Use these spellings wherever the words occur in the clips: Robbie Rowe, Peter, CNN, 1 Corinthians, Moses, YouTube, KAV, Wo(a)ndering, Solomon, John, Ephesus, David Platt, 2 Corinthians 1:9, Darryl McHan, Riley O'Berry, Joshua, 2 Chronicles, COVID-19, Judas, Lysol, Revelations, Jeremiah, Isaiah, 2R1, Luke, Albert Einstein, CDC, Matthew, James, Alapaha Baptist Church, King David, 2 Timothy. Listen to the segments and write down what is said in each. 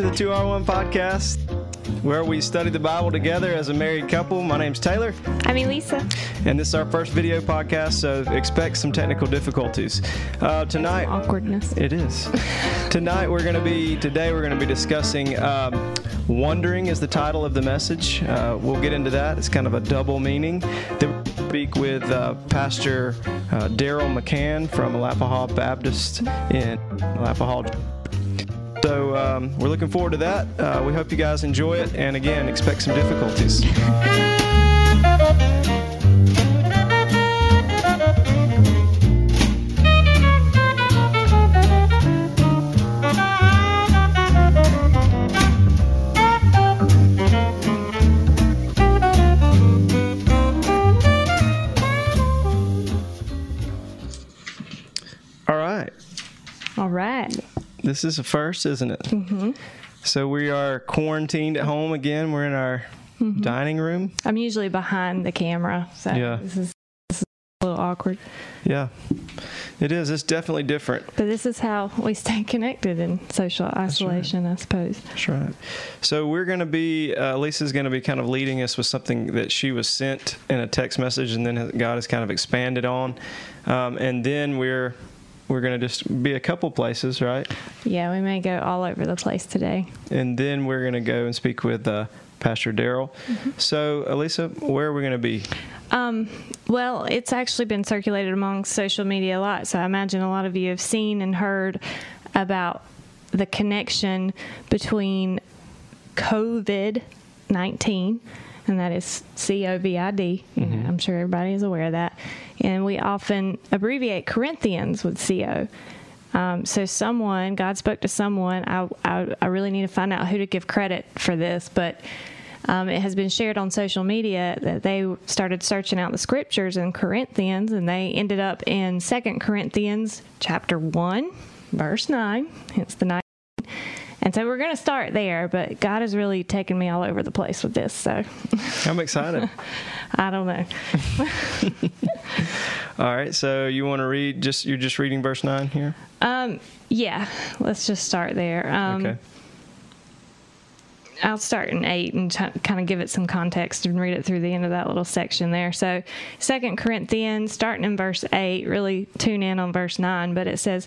to the 2R1 podcast, where we study the Bible together as a married couple. My name's Taylor. I'm Elisa. And this is our first video podcast, so expect some technical difficulties. Tonight, awkwardness. It is. Today we're going to be discussing wondering is the title of the message. We'll get into that. It's kind of a double meaning. Then we'll speak with Pastor Darryl McHan from Alapaha Baptist in Alapaha. So we're looking forward to that. We hope you guys enjoy it, and again, expect some difficulties. All right. This is a first, isn't it? Mm-hmm. So we are quarantined at home again. We're in our dining room. I'm usually behind the camera, so yeah. This is a little awkward. Yeah, it is. It's definitely different. But this is how we stay connected in social isolation, right. I suppose. That's right. So we're going to be, Lisa's going to be kind of leading us with something that she was sent in a text message, and then God has kind of expanded on. And then we're going to just be a couple places, right? Yeah, we may go all over the place today. And then we're going to go and speak with Pastor Darryl. Mm-hmm. So, Elisa, where are we going to be? Well, it's actually been circulated among social media a lot, so I imagine a lot of you have seen and heard about the connection between COVID-19, and that is COVID. Mm-hmm. I'm sure everybody is aware of that. And we often abbreviate Corinthians with CO. So someone, God spoke to someone. I really need to find out who to give credit for this, but it has been shared on social media that they started searching out the scriptures in Corinthians, and they ended up in 2 Corinthians chapter 1, verse 9, hence the 9. And so we're going to start there, but God has really taken me all over the place with this, so. I'm excited. I don't know. All right, so you want to read, you're just reading verse 9 here? Yeah, let's just start there. Okay. I'll start in 8 and kind of give it some context and read it through the end of that little section there. So 2 Corinthians, starting in verse 8, really tune in on verse 9, but it says,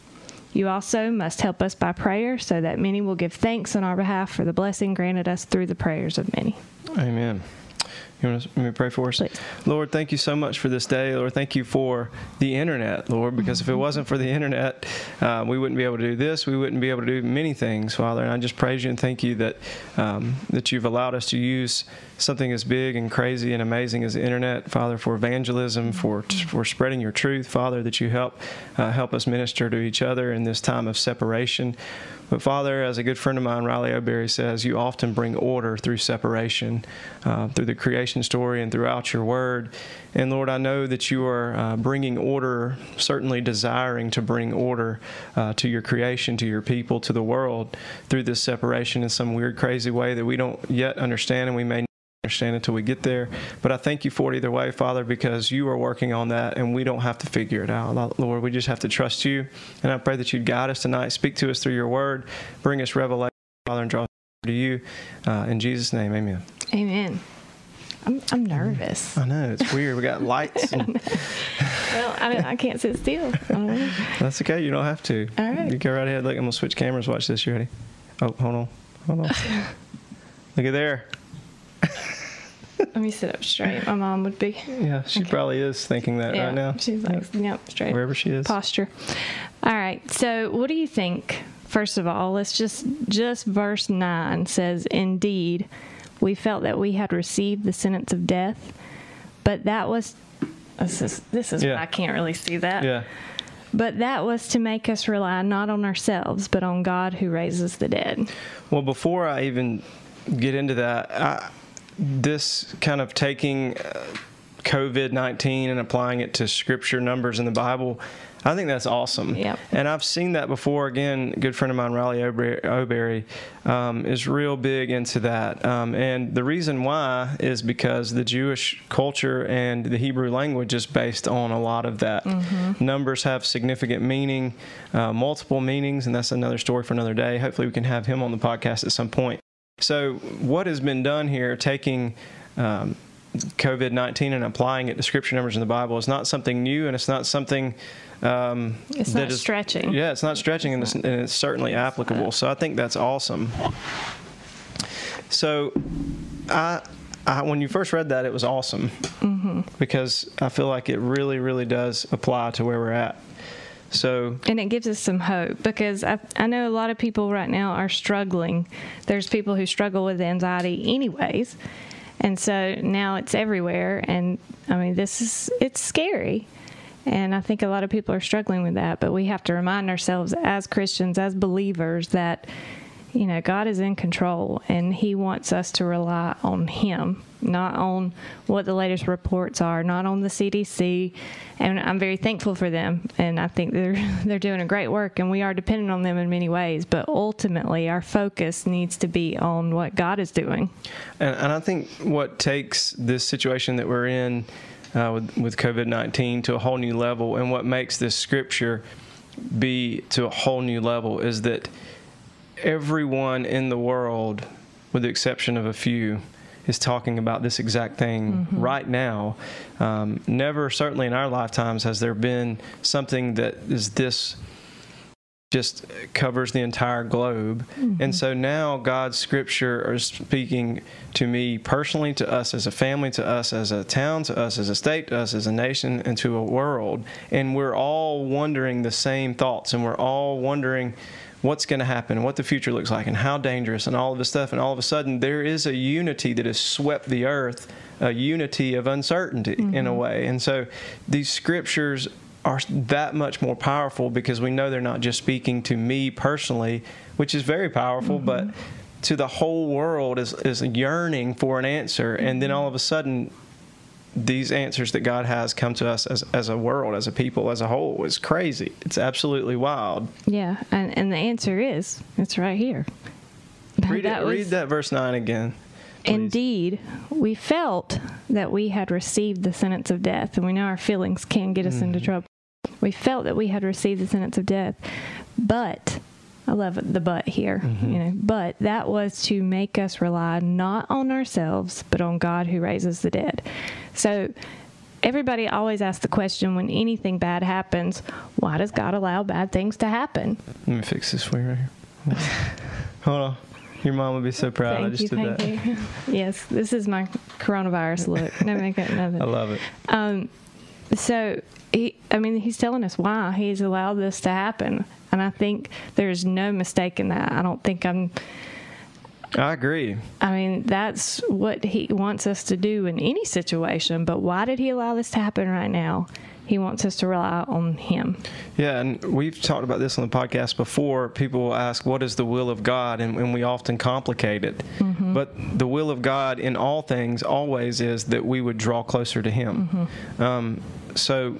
You also must help us by prayer, so that many will give thanks on our behalf for the blessing granted us through the prayers of many." Amen. You want me to pray for us? Please. Lord, thank you so much for this day. Lord, thank you for the internet, Lord, because if it wasn't for the internet, we wouldn't be able to do this. We wouldn't be able to do many things, Father. And I just praise you and thank you that that you've allowed us to use something as big and crazy and amazing as the internet, Father, for evangelism, for spreading your truth, Father, that you help us minister to each other in this time of separation. But, Father, as a good friend of mine, Riley O'Berry, says, you often bring order through separation, through the creation story and throughout your word. And, Lord, I know that you are bringing order, certainly desiring to bring order to your creation, to your people, to the world through this separation in some weird, crazy way that we don't yet understand and we may not understand until we get there. But I thank you for it either way, Father, because you are working on that and we don't have to figure it out. Lord, we just have to trust you. And I pray that you'd guide us tonight. Speak to us through your word. Bring us revelation, Father, and draw us to you. In Jesus' name, amen. Amen. I'm nervous. I know. It's weird. We got lights. And well, I can't sit still. That's okay. You don't have to. All right. You go right ahead. Look, I'm going to switch cameras. Watch this. You ready? Oh, hold on. Look at there. Let me sit up straight. My mom would be. Yeah, she probably is thinking that right now. She's like, yep, straight. Wherever she is. Posture. All right. So what do you think? First of all, let's just verse 9 says, "Indeed, we felt that we had received the sentence of death, but that was," this is I can't really see that. Yeah. "But that was to make us rely not on ourselves, but on God who raises the dead." Well, before I even get into that, this kind of taking COVID-19 and applying it to scripture, numbers in the Bible, I think that's awesome. Yep. And I've seen that before. Again, a good friend of mine, Riley O'Berry, is real big into that. And the reason why is because the Jewish culture and the Hebrew language is based on a lot of that. Mm-hmm. Numbers have significant meaning, multiple meanings, and that's another story for another day. Hopefully we can have him on the podcast at some point. So what has been done here, taking COVID-19 and applying it to scripture, numbers in the Bible, is not something new, and it's not something... it's not stretching. Yeah, it's not stretching, and it's certainly applicable. So I think that's awesome. So I when you first read that, it was awesome, mm-hmm. because I feel like it really, really does apply to where we're at. So, and it gives us some hope, because I know a lot of people right now are struggling. There's people who struggle with anxiety anyways. And so now it's everywhere. And I mean, it's scary. And I think a lot of people are struggling with that, but we have to remind ourselves as Christians, as believers, that, you know, God is in control, and He wants us to rely on Him, not on what the latest reports are, not on the CDC. And I'm very thankful for them, and I think they're doing a great work, and we are dependent on them in many ways. But ultimately, our focus needs to be on what God is doing. And I think what takes this situation that we're in with COVID-19 to a whole new level, and what makes this scripture be to a whole new level, is that everyone in the world, with the exception of a few, is talking about this exact thing mm-hmm. right now. Never, certainly in our lifetimes, has there been something that is this, just covers the entire globe. Mm-hmm. And so now God's scripture is speaking to me personally, to us as a family, to us as a town, to us as a state, to us as a nation, and to a world. And we're all wondering the same thoughts, and we're all wondering what's going to happen, what the future looks like, and how dangerous, and all of this stuff. And all of a sudden, there is a unity that has swept the earth, a unity of uncertainty mm-hmm. in a way. And so these scriptures are that much more powerful, because we know they're not just speaking to me personally, which is very powerful, mm-hmm. but to the whole world is yearning for an answer. Mm-hmm. And then all of a sudden, these answers that God has come to us as a world, as a people, as a whole. It's crazy. It's absolutely wild. Yeah, and the answer is, it's right here. Read that verse 9 again. Please. Indeed, we felt that we had received the sentence of death, and we know our feelings can get us mm-hmm. into trouble. We felt that we had received the sentence of death, but, I love the but here, mm-hmm. you know, but that was to make us rely not on ourselves, but on God who raises the dead. So everybody always asks the question, when anything bad happens, why does God allow bad things to happen? Let me fix this way right here. Hold on. Your mom would be so proud. Thank you. Yes, this is my coronavirus look. No makeup, nothing. I love it. He's telling us why He's allowed this to happen, and I think there's no mistake in that. I don't think I agree. I mean, that's what He wants us to do in any situation, but why did He allow this to happen right now? He wants us to rely on Him. Yeah, and we've talked about this on the podcast before. People will ask, what is the will of God? And we often complicate it. Mm-hmm. But the will of God in all things always is that we would draw closer to Him. Mm-hmm. So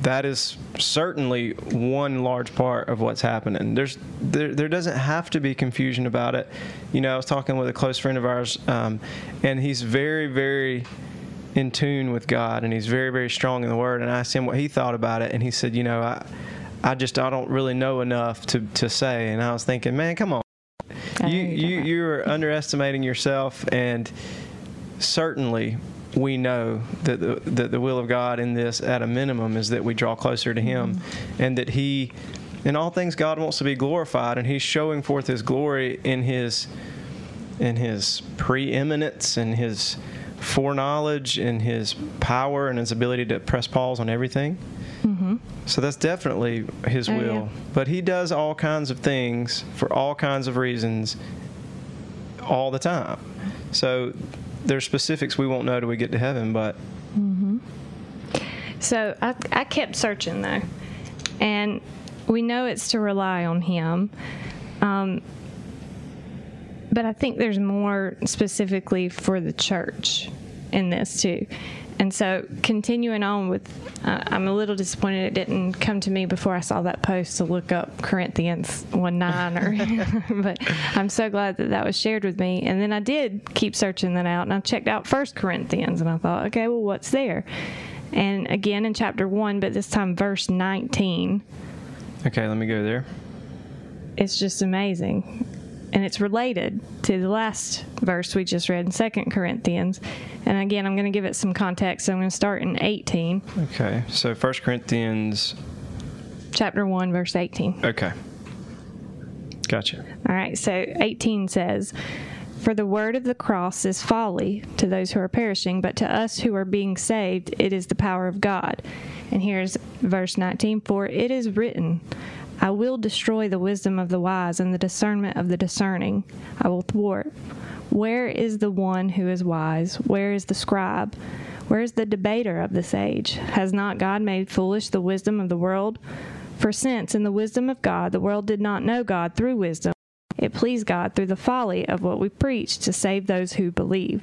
that is certainly one large part of what's happening. There doesn't have to be confusion about it. You know, I was talking with a close friend of ours, and he's very, very in tune with God, and he's very, very strong in the Word. And I asked him what he thought about it, and he said, you know, I don't really know enough to say. And I was thinking, man, come on, you're underestimating yourself. And certainly, we know that the will of God in this, at a minimum, is that we draw closer to Him, mm-hmm. and that He, in all things, God wants to be glorified, and He's showing forth His glory in His preeminence, in His foreknowledge, and His power, and His ability to press pause on everything. Mm-hmm. So that's definitely His will. Yeah. But He does all kinds of things for all kinds of reasons all the time. So there's specifics we won't know till we get to heaven, but... Mm-hmm. So I kept searching, though. And we know it's to rely on Him. But I think there's more specifically for the church in this too. And so continuing on with, I'm a little disappointed it didn't come to me before I saw that post to look up Corinthians 1:9, but I'm so glad that that was shared with me. And then I did keep searching that out, and I checked out 1 Corinthians, and I thought, okay, well, what's there? And again in chapter 1, but this time verse 19. Okay, let me go there. It's just amazing. And it's related to the last verse we just read in 2 Corinthians. And again, I'm going to give it some context. So I'm going to start in 18. Okay. So 1 Corinthians. Chapter 1, verse 18. Okay. Gotcha. All right. So 18 says, "For the word of the cross is folly to those who are perishing, but to us who are being saved, it is the power of God." And here's verse 19. "For it is written, I will destroy the wisdom of the wise, and the discernment of the discerning I will thwart. Where is the one who is wise? Where is the scribe? Where is the debater of this age? Has not God made foolish the wisdom of the world? For since in the wisdom of God, the world did not know God through wisdom, it pleased God through the folly of what we preach to save those who believe.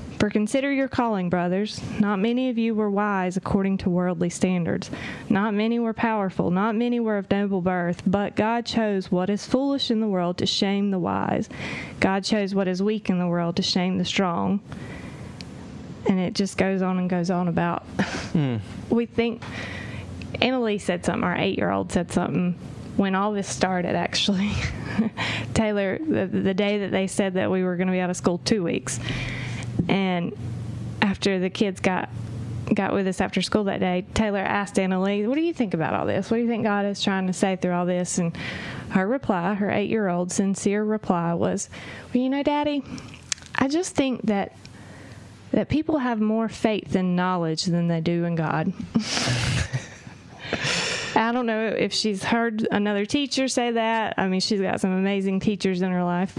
For consider your calling, brothers. Not many of you were wise according to worldly standards. Not many were powerful. Not many were of noble birth. But God chose what is foolish in the world to shame the wise. God chose what is weak in the world to shame the strong." And it just goes on and goes on about. We think, Emily said something, our 8-year-old said something when all this started, actually. Taylor, the day that they said that we were going to be out of school 2 weeks. And after the kids got with us after school that day, Taylor asked Annalee, "What do you think about all this? What do you think God is trying to say through all this?" And her reply, her 8-year-old's sincere reply was, "Well, you know, Daddy, I just think that people have more faith and knowledge than they do in God." I don't know if she's heard another teacher say that. I mean, she's got some amazing teachers in her life.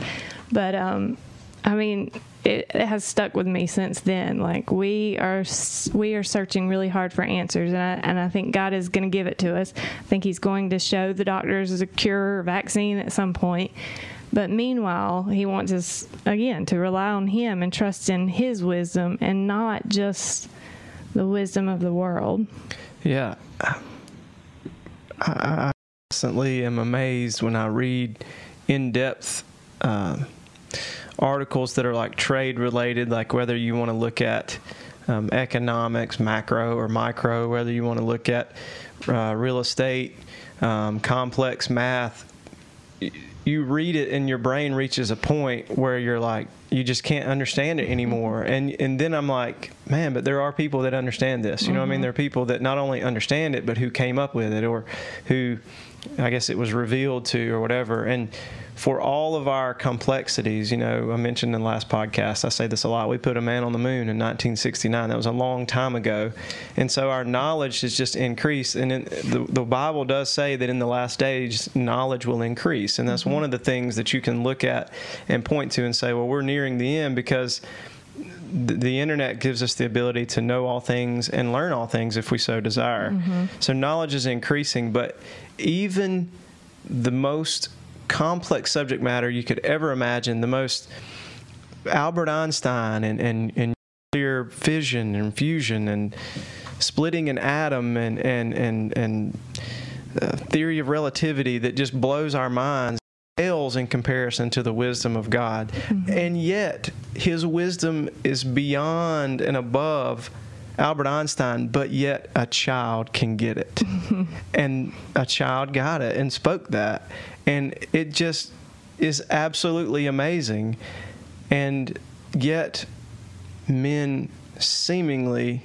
But, I mean, it has stuck with me since then. Like, we are searching really hard for answers, and I think God is going to give it to us. I think he's going to show the doctors a cure or vaccine at some point. But meanwhile, he wants us, again, to rely on him and trust in his wisdom and not just the wisdom of the world. Yeah. I constantly am amazed when I read in-depth articles that are like trade related, like whether you want to look at economics, macro or micro, whether you want to look at real estate, complex math. You read it and your brain reaches a point where you're like, you just can't understand it anymore. And then I'm like, man, but there are people that understand this. You know what I mean? There are people that not only understand it, but who came up with it, or who, I guess, it was revealed to or whatever. And for all of our complexities, you know, I mentioned in the last podcast, I say this a lot, we put a man on the moon in 1969. That was a long time ago. And so our knowledge has just increased. And the Bible does say that in the last days, knowledge will increase. And that's one of the things that you can look at and point to and say, well, we're nearing the end, because the internet gives us the ability to know all things and learn all things if we so desire. So knowledge is increasing, but even the most complex subject matter you could ever imagine, the most Albert Einstein and nuclear fission and fusion and splitting an atom and theory of relativity that just blows our minds, fails in comparison to the wisdom of God. And yet his wisdom is beyond and above Albert Einstein, but yet a child can get it. And a child got it and spoke that. And it just is absolutely amazing. And yet men seemingly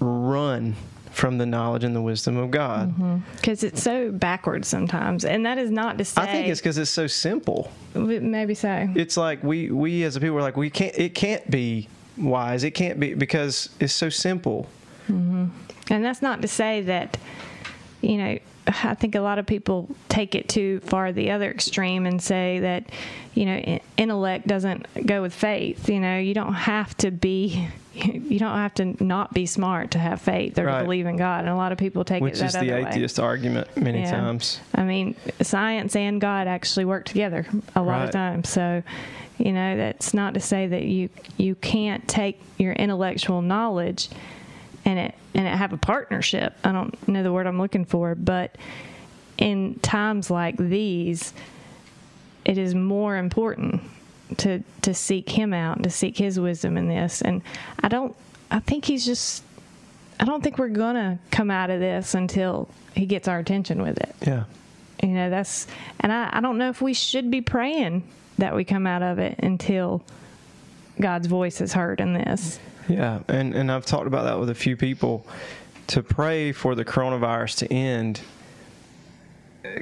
run from the knowledge and the wisdom of God. Because it's so backwards sometimes. And that is not to say... I think it's because it's so simple. Maybe so. It's like we as a people are like, it can't be wise. It can't be, because it's so simple. And that's not to say that you know, I think a lot of people take it too far the other extreme and say that, you know, intellect doesn't go with faith. You know, you don't have to be, you don't have to not be smart to have faith or to believe in God. And a lot of people take it that other way. Which is the atheist argument many times. I mean, science and God actually work together a lot of times. So, you know, that's not to say that you can't take your intellectual knowledge and it have a partnership. I don't know the word I'm looking for, but in times like these, it is more important to seek him out and to seek his wisdom in this. And I don't think we're going to come out of this until he gets our attention with it. Yeah. You know, I don't know if we should be praying that we come out of it until God's voice is heard in this. Yeah, and I've talked about that with a few people. To pray for the coronavirus to end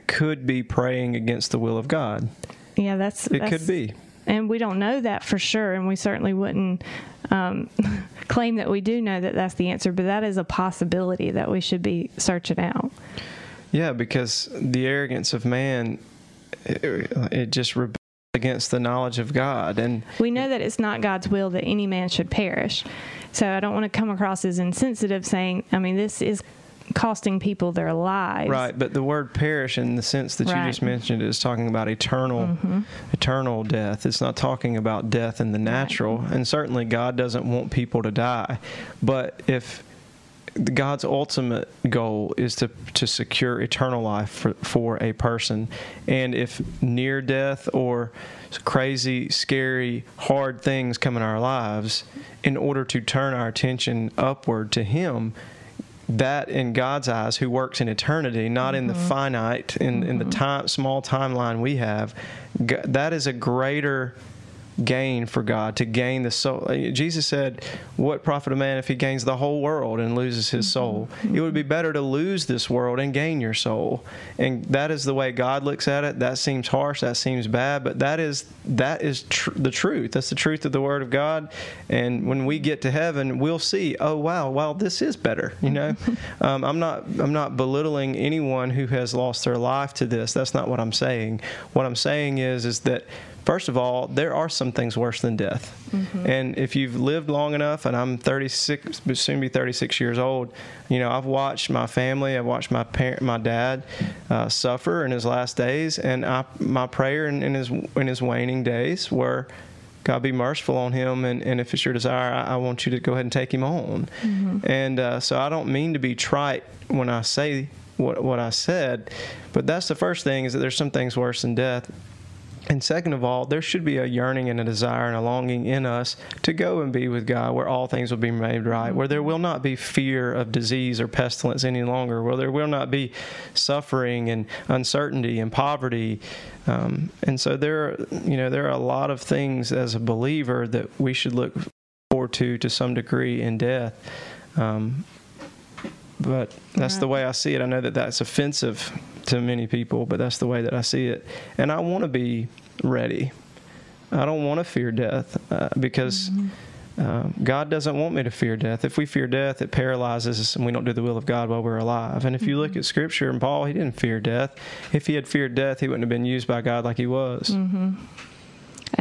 could be praying against the will of God. Yeah, that's could be. And we don't know that for sure, and we certainly wouldn't claim that we do know that that's the answer, but that is a possibility that we should be searching out. Yeah, because the arrogance of man, it just rebels against the knowledge of God. And we know that it's not God's will that any man should perish. So I don't want to come across as insensitive saying, I mean, this is costing people their lives. Right, but the word perish in the sense that you just mentioned is talking about eternal death. It's not talking about death in the natural. Right. And certainly God doesn't want people to die. But if God's ultimate goal is to secure eternal life for a person. And if near death or crazy, scary, hard things come in our lives, in order to turn our attention upward to Him, that in God's eyes, who works in eternity, not in the finite, in the time, small timeline we have, that is a greater gain for God, to gain the soul. Jesus said, what profit a man if he gains the whole world and loses his soul? It would be better to lose this world and gain your soul. And that is the way God looks at it. That seems harsh. That seems bad. But that is the truth. That's the truth of the Word of God. And when we get to heaven, we'll see, oh, wow, this is better. You know, I'm not belittling anyone who has lost their life to this. That's not what I'm saying. What I'm saying is that, first of all, there are some things worse than death. And if you've lived long enough, and I'm 36, soon be 36 years old, you know, I've watched my family, I've watched my dad suffer in his last days, and my prayer in his waning days were, God be merciful on him, and if it's your desire, I want you to go ahead and take him on. And so I don't mean to be trite when I say what I said, but that's the first thing, is that there's some things worse than death. And second of all, there should be a yearning and a desire and a longing in us to go and be with God, where all things will be made right, where there will not be fear of disease or pestilence any longer, where there will not be suffering and uncertainty and poverty. And so there are a lot of things as a believer that we should look forward to some degree in death. But that's the way I see it. I know that that's offensive to many people, but that's the way that I see it. And I want to be ready. I don't want to fear death because God doesn't want me to fear death. If we fear death, it paralyzes us and we don't do the will of God while we're alive. And if you look at Scripture and Paul, he didn't fear death. If he had feared death, he wouldn't have been used by God like he was. And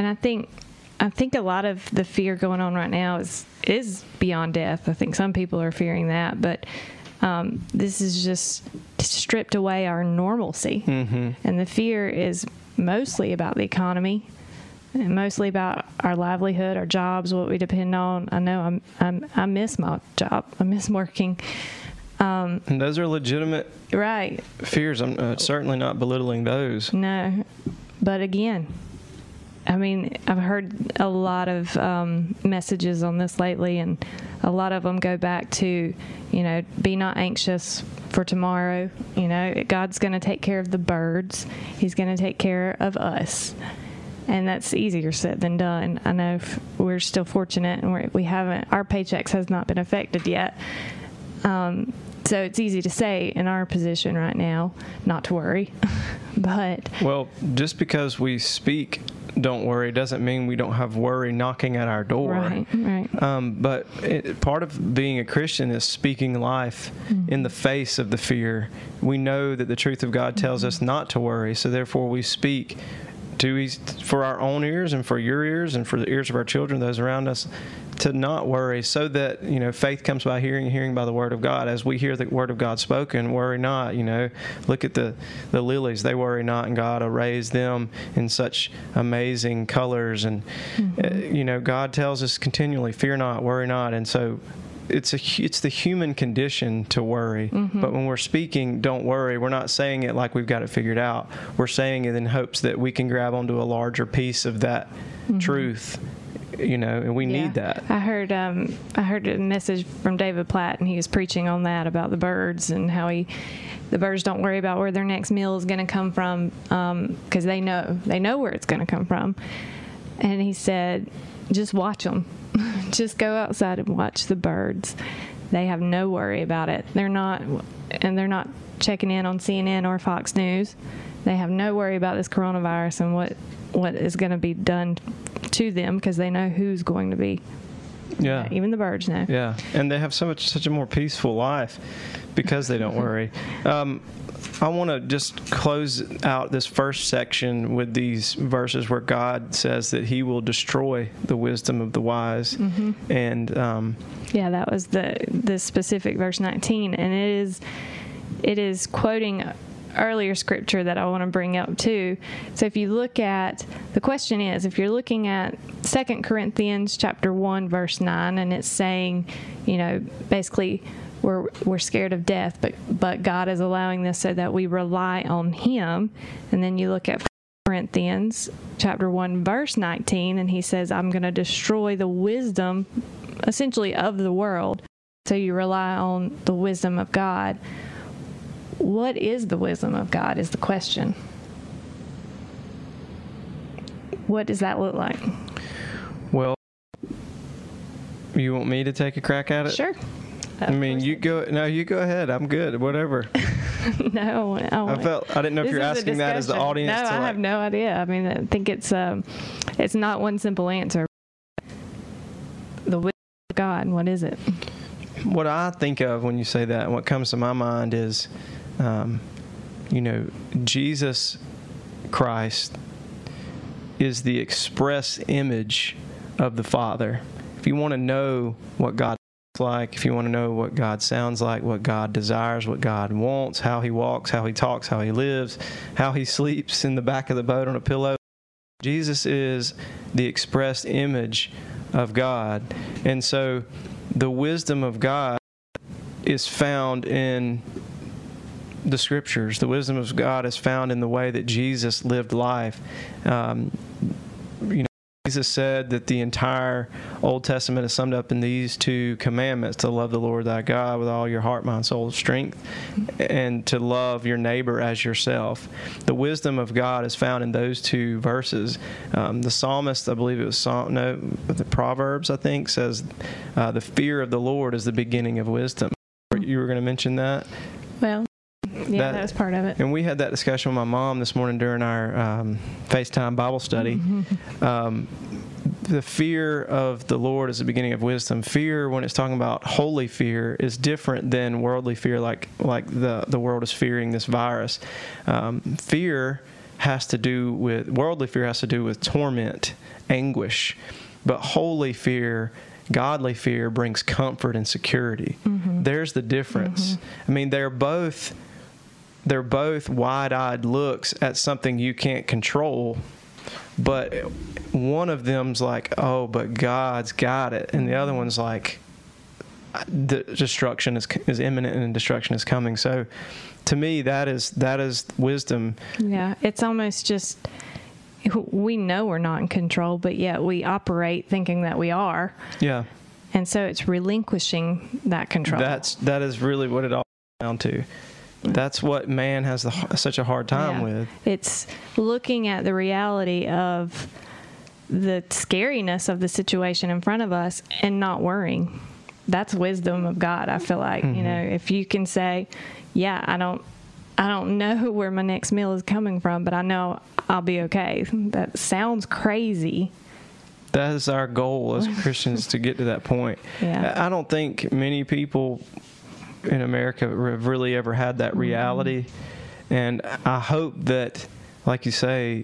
I think a lot of the fear going on right now is beyond death. I think some people are fearing that, but this is just stripped away our normalcy. And the fear is mostly about the economy and mostly about our livelihood, our jobs, what we depend on. I know I miss my job. I miss working. And those are legitimate fears. I'm certainly not belittling those. No. But again, I mean, I've heard a lot of messages on this lately, and a lot of them go back to, you know, be not anxious for tomorrow. You know, God's going to take care of the birds. He's going to take care of us. And that's easier said than done. I know we're still fortunate, and we haven't, our paychecks has not been affected yet. So it's easy to say in our position right now, not to worry. But well, just because we speak don't worry doesn't mean we don't have worry knocking at our door. Right, right. But part of being a Christian is speaking life in the face of the fear. We know that the truth of God tells us not to worry, so therefore we speak for our own ears and for your ears and for the ears of our children, those around us, to not worry, so that, you know, faith comes by hearing, hearing by the word of God. As we hear the word of God spoken, worry not, you know, look at the lilies, they worry not, and God will raise them in such amazing colors. And, you know, God tells us continually, fear not, worry not. And so it's the human condition to worry. But when we're speaking, don't worry, we're not saying it like we've got it figured out. We're saying it in hopes that we can grab onto a larger piece of that truth, you know, and we need that. I heard a message from David Platt, and he was preaching on that about the birds and how the birds don't worry about where their next meal is going to come from, because they know where it's going to come from. And he said, just watch them. Just go outside and watch the birds. They have no worry about it. They're not checking in on CNN or Fox News. They have no worry about this coronavirus and what is going to be done to them, because they know who's going to be. Yeah. Even the birds know. Yeah. And they have such a more peaceful life because they don't worry. I want to just close out this first section with these verses where God says that He will destroy the wisdom of the wise. And that was the specific verse 19, and it is quoting earlier scripture that I want to bring up too. So if you look at, the question is, if you're looking at 2 Corinthians chapter 1 verse 9, and it's saying, you know, basically we're scared of death, but God is allowing this so that we rely on Him. And then you look at 1 Corinthians chapter 1 verse 19, and He says, I'm going to destroy the wisdom, essentially, of the world. So you rely on the wisdom of God. What is the wisdom of God is the question. What does that look like? Well, you want me to take a crack at it? Sure. I mean, you go ahead. I'm good. Whatever. No, I didn't know if you're asking that as the audience. No, I have no idea. I mean, I think it's not one simple answer. The wisdom of God, what is it? What I think of when you say that, and what comes to my mind is, you know, Jesus Christ is the express image of the Father. If you want to know what God like, if you want to know what God sounds like, what God desires, what God wants, how He walks, how He talks, how He lives, how He sleeps in the back of the boat on a pillow, Jesus is the express image of God. And so the wisdom of God is found in the Scriptures. The wisdom of God is found in the way that Jesus lived life. Jesus said that the entire Old Testament is summed up in these two commandments: to love the Lord thy God with all your heart, mind, soul, strength, and to love your neighbor as yourself. The wisdom of God is found in those two verses. The psalmist, I believe it was Proverbs, I think, says the fear of the Lord is the beginning of wisdom. You were going to mention that? Well, yeah, that was part of it. And we had that discussion with my mom this morning during our FaceTime Bible study. The fear of the Lord is the beginning of wisdom. Fear, when it's talking about holy fear, is different than worldly fear, like the world is fearing this virus. Worldly fear has to do with torment, anguish. But holy fear, godly fear, brings comfort and security. There's the difference. I mean, they're both wide-eyed looks at something you can't control, but one of them's like, oh, but God's got it, and the other one's like, the destruction is imminent and destruction is coming. So to me, that is wisdom. Yeah, it's almost just, we know we're not in control, but yet we operate thinking that we are. Yeah. And so it's relinquishing that control. That is really what it all comes down to. That's what man has such a hard time with. It's looking at the reality of the scariness of the situation in front of us and not worrying. That's wisdom of God, I feel like. You know, if you can say, yeah, I don't I don't know where my next meal is coming from, but I know I'll be okay. That sounds crazy. That is our goal as Christians, to get to that point. Yeah. I don't think many people in America have really ever had that reality. Mm-hmm. And I hope that, like you say,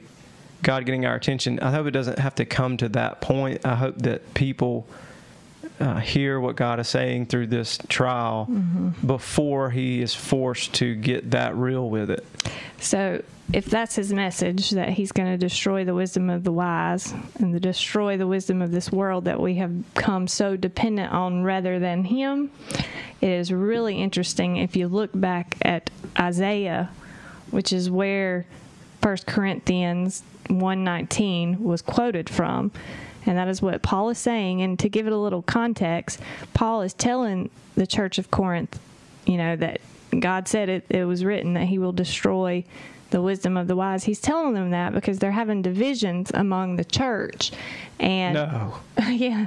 God getting our attention, I hope it doesn't have to come to that point. I hope that people hear what God is saying through this trial before he is forced to get that real with it. So if that's his message, that he's going to destroy the wisdom of the wise and to destroy the wisdom of this world that we have come so dependent on rather than him, it is really interesting if you look back at Isaiah, which is where 1 Corinthians 1:19 was quoted from. And that is what Paul is saying. And to give it a little context, Paul is telling the church of Corinth, you know, that God said it was written that he will destroy the wisdom of the wise. He's telling them that because they're having divisions among the church. And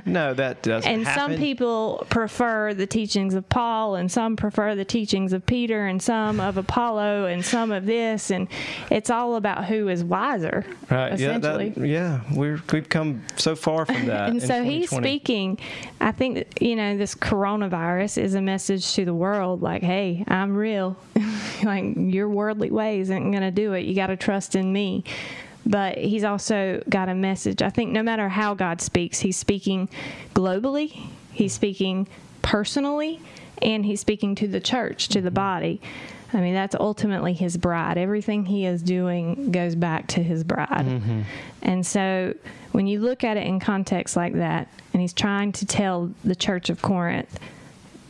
No, that doesn't happen. Some people prefer the teachings of Paul, and some prefer the teachings of Peter, and some of Apollo, and some of this, and it's all about who is wiser, right? Essentially. We've come so far from that. And so he's speaking, I think, that, you know, this coronavirus is a message to the world, like, hey, I'm real. Like, your worldly ways isn't going to do it. You got to trust in me. But he's also got a message. I think no matter how God speaks, he's speaking globally, he's speaking personally, and he's speaking to the church, to the body. I mean, that's ultimately his bride. Everything he is doing goes back to his bride. Mm-hmm. And so when you look at it in context like that, and he's trying to tell the church of Corinth,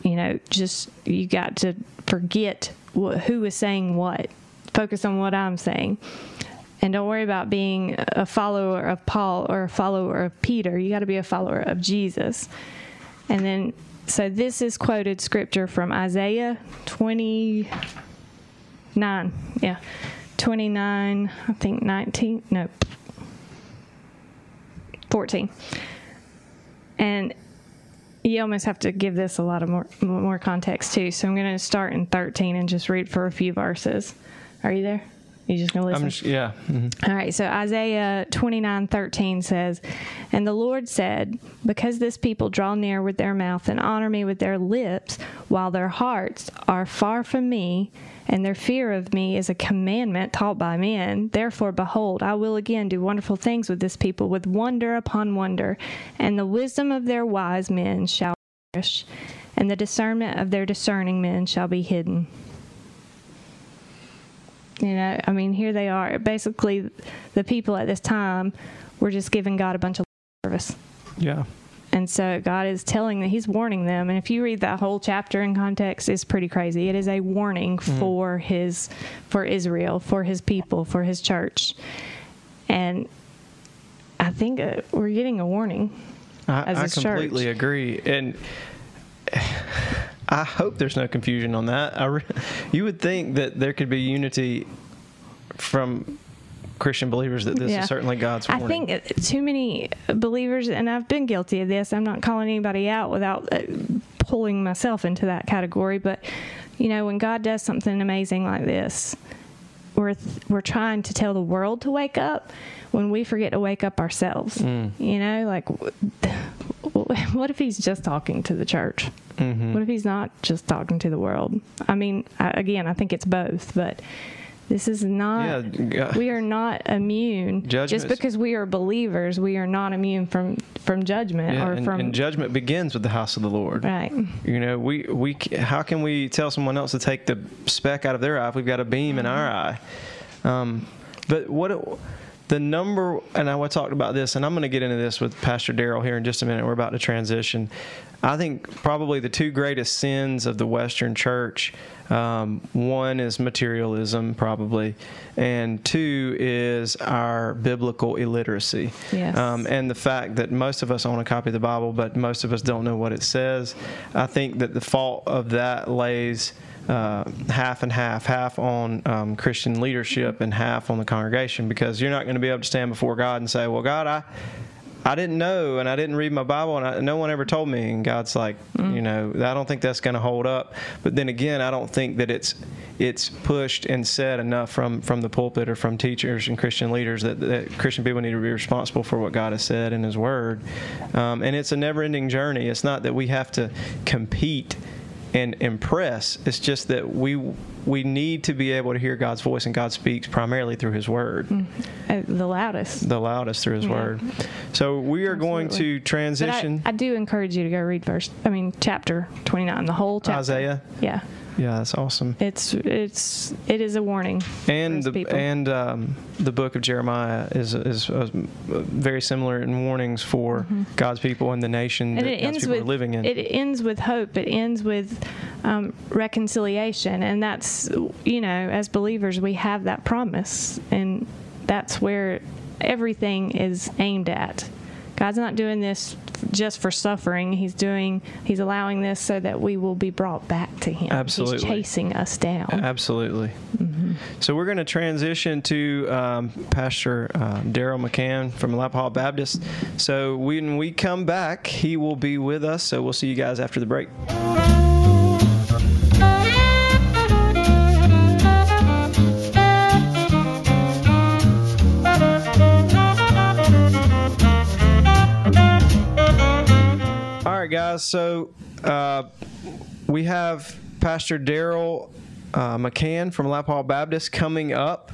you know, just you got to forget who is saying what. Focus on what I'm saying. And don't worry about being a follower of Paul or a follower of Peter. You got to be a follower of Jesus. And then, so this is quoted scripture from Isaiah 29. 29, I think 19, no, 14. And you almost have to give this a lot of more context too. So I'm going to start in 13 and just read for a few verses. Are you there? You just going to listen? All right. So Isaiah 29:13 says, "And the Lord said, because this people draw near with their mouth and honor me with their lips, while their hearts are far from me, and their fear of me is a commandment taught by men. Therefore, behold, I will again do wonderful things with this people, with wonder upon wonder, and the wisdom of their wise men shall perish, and the discernment of their discerning men shall be hidden." You know, I mean, here they are. Basically, the people at this time were just giving God a bunch of service. Yeah. And so God is telling them, he's warning them. And if you read that whole chapter in context, it's pretty crazy. It is a warning for for Israel, for his people, for his church. And I think we're getting a warning as his church. I completely agree. And I hope there's no confusion on that. You would think that there could be unity from Christian believers that this is certainly God's warning. I think too many believers, and I've been guilty of this, I'm not calling anybody out without pulling myself into that category, but, you know, when God does something amazing like this, we're trying to tell the world to wake up when we forget to wake up ourselves. You know, like, what if he's just talking to the church? Mm-hmm. What if he's not just talking to the world? I mean, again, I think it's both, but this is not, we are not immune. Judgment, just because we are believers, we are not immune from judgment. And judgment begins with the house of the Lord. Right. You know, we how can we tell someone else to take the speck out of their eye if we've got a beam in our eye? But and I talked about this, and I'm going to get into this with Pastor Darryl here in just a minute. We're about to transition. I think probably the two greatest sins of the Western church, one is materialism, probably, and two is our biblical illiteracy. Yes. And the fact that most of us own a copy of the Bible, but most of us don't know what it says. I think that the fault of that lays half and half on Christian leadership and half on the congregation, because you're not going to be able to stand before God and say, well, God, I I didn't know, and I didn't read my Bible, and no one ever told me. And God's like, you know, I don't think that's going to hold up. But then again, I don't think that it's pushed and said enough from the pulpit or from teachers and Christian leaders that Christian people need to be responsible for what God has said in His Word. And it's a never-ending journey. It's not that we have to compete and impress. It's just that we need to be able to hear God's voice, and God speaks primarily through His Word. The loudest. The loudest through His Word. So we are going to transition. I do encourage you to go read chapter 29, the whole chapter. Isaiah. Yeah. Yeah, that's awesome. It is a warning. And the book of Jeremiah is very similar in warnings for God's people and the nation that God's people are living in. It ends with hope. It ends with reconciliation, and that's, you know, as believers we have that promise, and that's where everything is aimed at. God's not doing this just for suffering. He's allowing this so that we will be brought back to Him. Absolutely. He's chasing us down. Absolutely. Mm-hmm. So we're going to transition to Pastor Darryl McHan from Alapaha Baptist. So when we come back, he will be with us. So we'll see you guys after the break. Guys, so we have Pastor Darryl McHan from Alapaha Baptist coming up.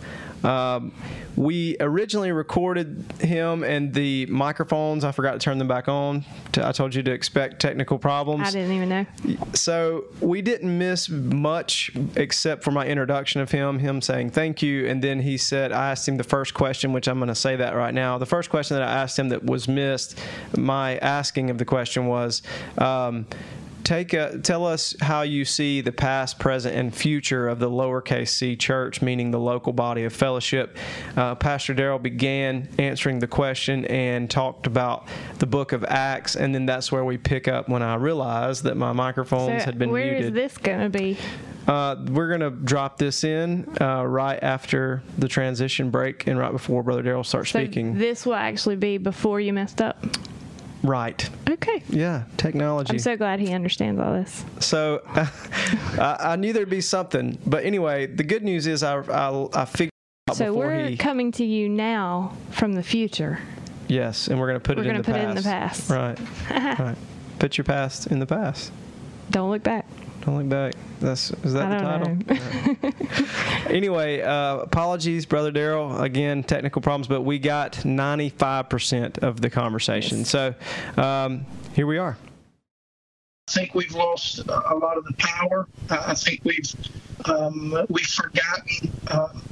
We originally recorded him, and the microphones, I forgot to turn them back on. I told you to expect technical problems. I didn't even know. So we didn't miss much except for my introduction of him saying thank you. And then he said, I asked him the first question, which I'm going to say that right now. The first question that I asked him that was missed, my asking of the question was, tell us how you see the past, present, and future of the lowercase c church, meaning the local body of fellowship. Pastor Darryl began answering the question and talked about the book of Acts, and then that's where we pick up when I realized that my microphones had been muted. Where is this going to be? We're going to drop this in right after the transition break and right before Brother Darryl starts speaking. This will actually be before you messed up. Right. Okay. Yeah, technology. I'm so glad he understands all this. So I knew there'd be something. But anyway, the good news is I figured out before he... So we're coming to you now from the future. Yes, and we're going to put it in the past. We're going to put it in the past. Right. Right. Put your past in the past. Don't look back. Don't look back. Is that the title? Right. Anyway, apologies, Brother Darryl. Again, technical problems, but we got 95% of the conversation. Yes. So here we are. I think we've lost a lot of the power. I think we've forgotten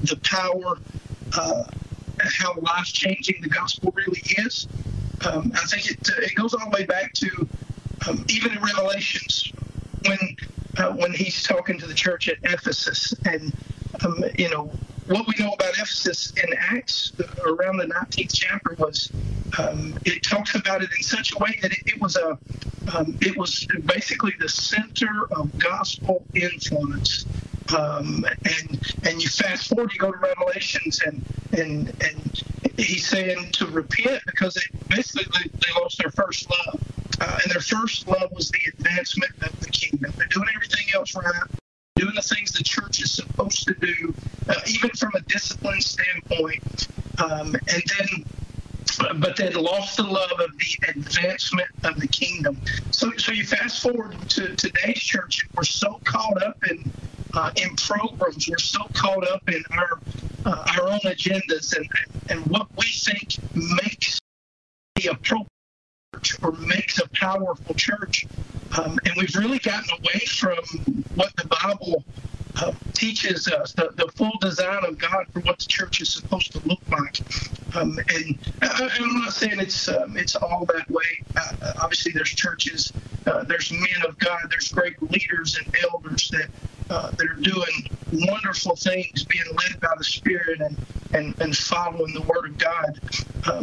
the power, how life-changing the gospel really is. I think it goes all the way back to even in Revelations, when he's talking to the church at Ephesus, and you know what we know about Ephesus in Acts around the 19th chapter was it talks about it in such a way that it was basically the center of gospel influence. And you fast forward, you go to Revelations, and he's saying to repent because they lost their first love. And their first love was the advancement of the kingdom. They're doing everything else right, doing the things the church is supposed to do, even from a discipline standpoint. But they lost the love of the advancement of the kingdom. So you fast forward to today's church, and we're so caught up in programs, we're so caught up in our own agendas and what we think makes the appropriate or makes a powerful church, and we've really gotten away from what the Bible teaches us, the full design of God for what the church is supposed to look like. And I'm not saying it's all that way. Obviously, there's churches, there's men of God, there's great leaders and elders that are doing wonderful things, being led by the Spirit and following the Word of God.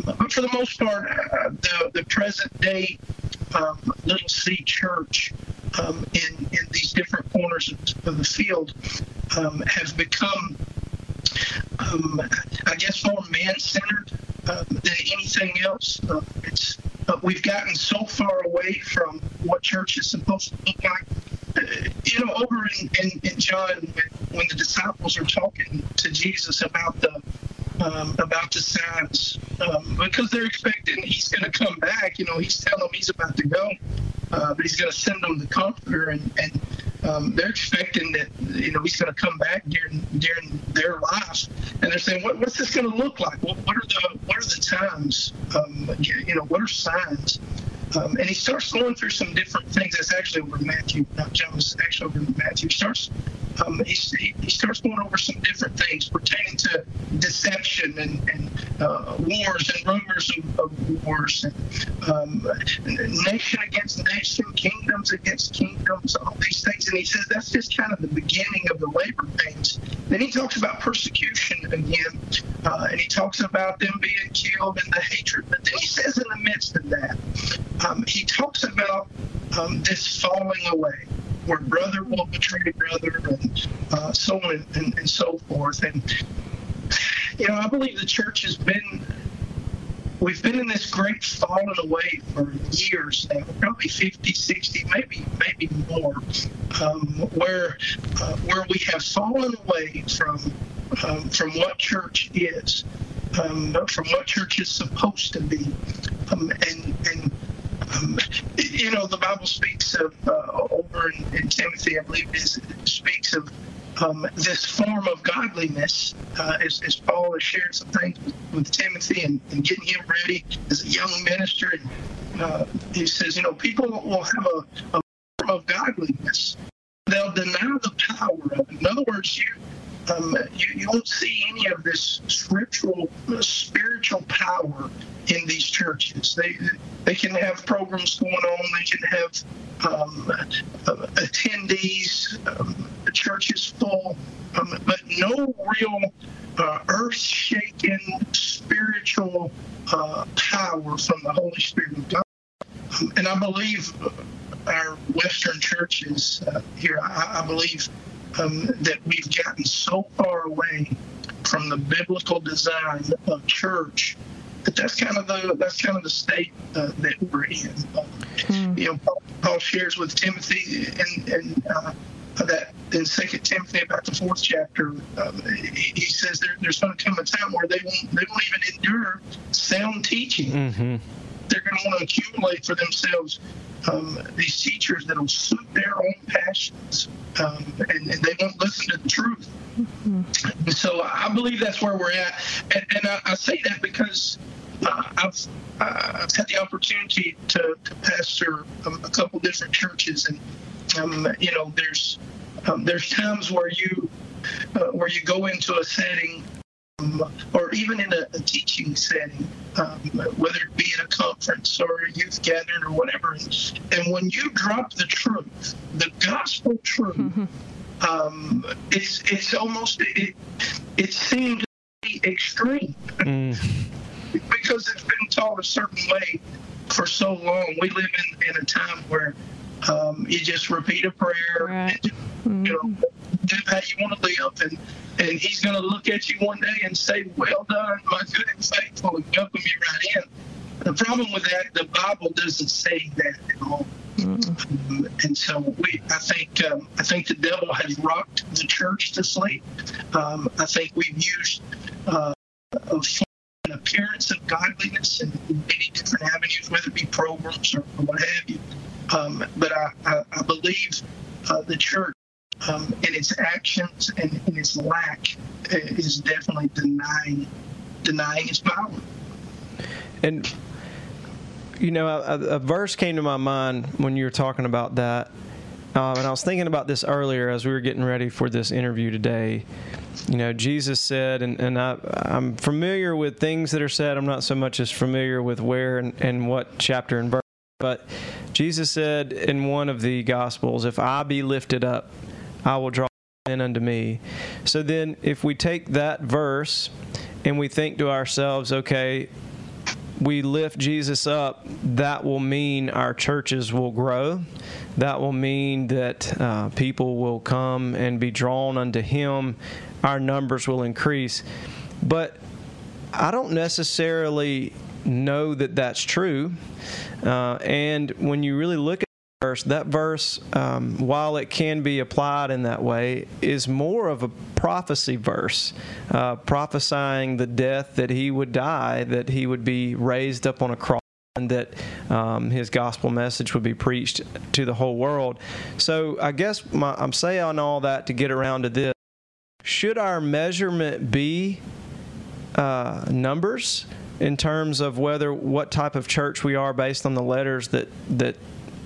But for the most part, the present day little C church in these different corners of the field has become, I guess, more man-centered. than anything else. We've gotten so far away from what church is supposed to look like. Over in John, when the disciples are talking to Jesus about the signs, because they're expecting he's going to come back. He's telling them he's about to go, but he's going to send them the Comforter, and they're expecting that he's going to come back during their lives, and they're saying, "What's this going to look like? What are the times? What are signs?" And he starts going through some different things. That's actually over Matthew, not John. It's actually over Matthew. He starts going over some different things pertaining to deception and wars and rumors of wars, and nation against nation, kingdoms against kingdoms, all these things. And he says that's just kind of the beginning of the labor pains. Then he talks about persecution again, and he talks about them being killed and the hatred. But then he says in the midst of that, he talks about this falling away, where brother will betray brother, and so on and so forth. And, I believe the church we've been in this great falling away for years now, probably 50, 60, maybe more, where we have fallen away from what church is, from what church is supposed to be. The Bible speaks of, over in Timothy, I believe, speaks of this form of godliness, as Paul has shared some things with Timothy and getting him ready as a young minister. And he says, people will have a form of godliness. They'll deny the power of it. In other words, you won't see any of this spiritual power in these churches. They can have programs going on. They can have attendees, the church is full, but no real earth-shaking spiritual power from the Holy Spirit of God. And I believe our Western churches here, I believe that we've gotten so far away from the biblical design of church that that's kind of the state that we're in. Paul shares with Timothy and that in 2 Timothy, about the 4th chapter, he says there's going to come a time where they won't even endure sound teaching. Mm-hmm. They're going to want to accumulate for themselves these teachers that will suit their own passions, and they won't listen to the truth. Mm-hmm. And so I believe that's where we're at. And I say that because I've had the opportunity to pastor a couple different churches, and there's times where you go into a setting, or even in a teaching setting, whether it be in a conference or a youth gathering or whatever. And when you drop the truth, the gospel truth, mm-hmm. It's almost, it seemed to be extreme because it's been taught a certain way for so long. We live in a time where you just repeat a prayer, right. And do how you want to live, and he's going to look at you one day and say, "Well done, my good and faithful," and welcome you right in. The problem with that, the Bible doesn't say that at all. Mm-hmm. And so I think the devil has rocked the church to sleep. I think we've used an appearance of godliness in many different avenues, whether it be programs or what have you. But I believe the church in its actions and in its lack is definitely denying its power. And, a verse came to my mind when you were talking about that. And I was thinking about this earlier as we were getting ready for this interview today. Jesus said, and I'm familiar with things that are said. I'm not so much as familiar with where and what chapter and verse. But Jesus said in one of the Gospels, "If I be lifted up, I will draw men unto me." So then if we take that verse and we think to ourselves, okay, we lift Jesus up, that will mean our churches will grow. That will mean that people will come and be drawn unto him. Our numbers will increase. But I don't necessarily know that that's true. And when you really look at that verse, while it can be applied in that way, is more of a prophecy verse, prophesying the death that he would die, that he would be raised up on a cross, and that his gospel message would be preached to the whole world. So I guess I'm saying all that to get around to this. Should our measurement be numbers in terms of what type of church we are based on the letters that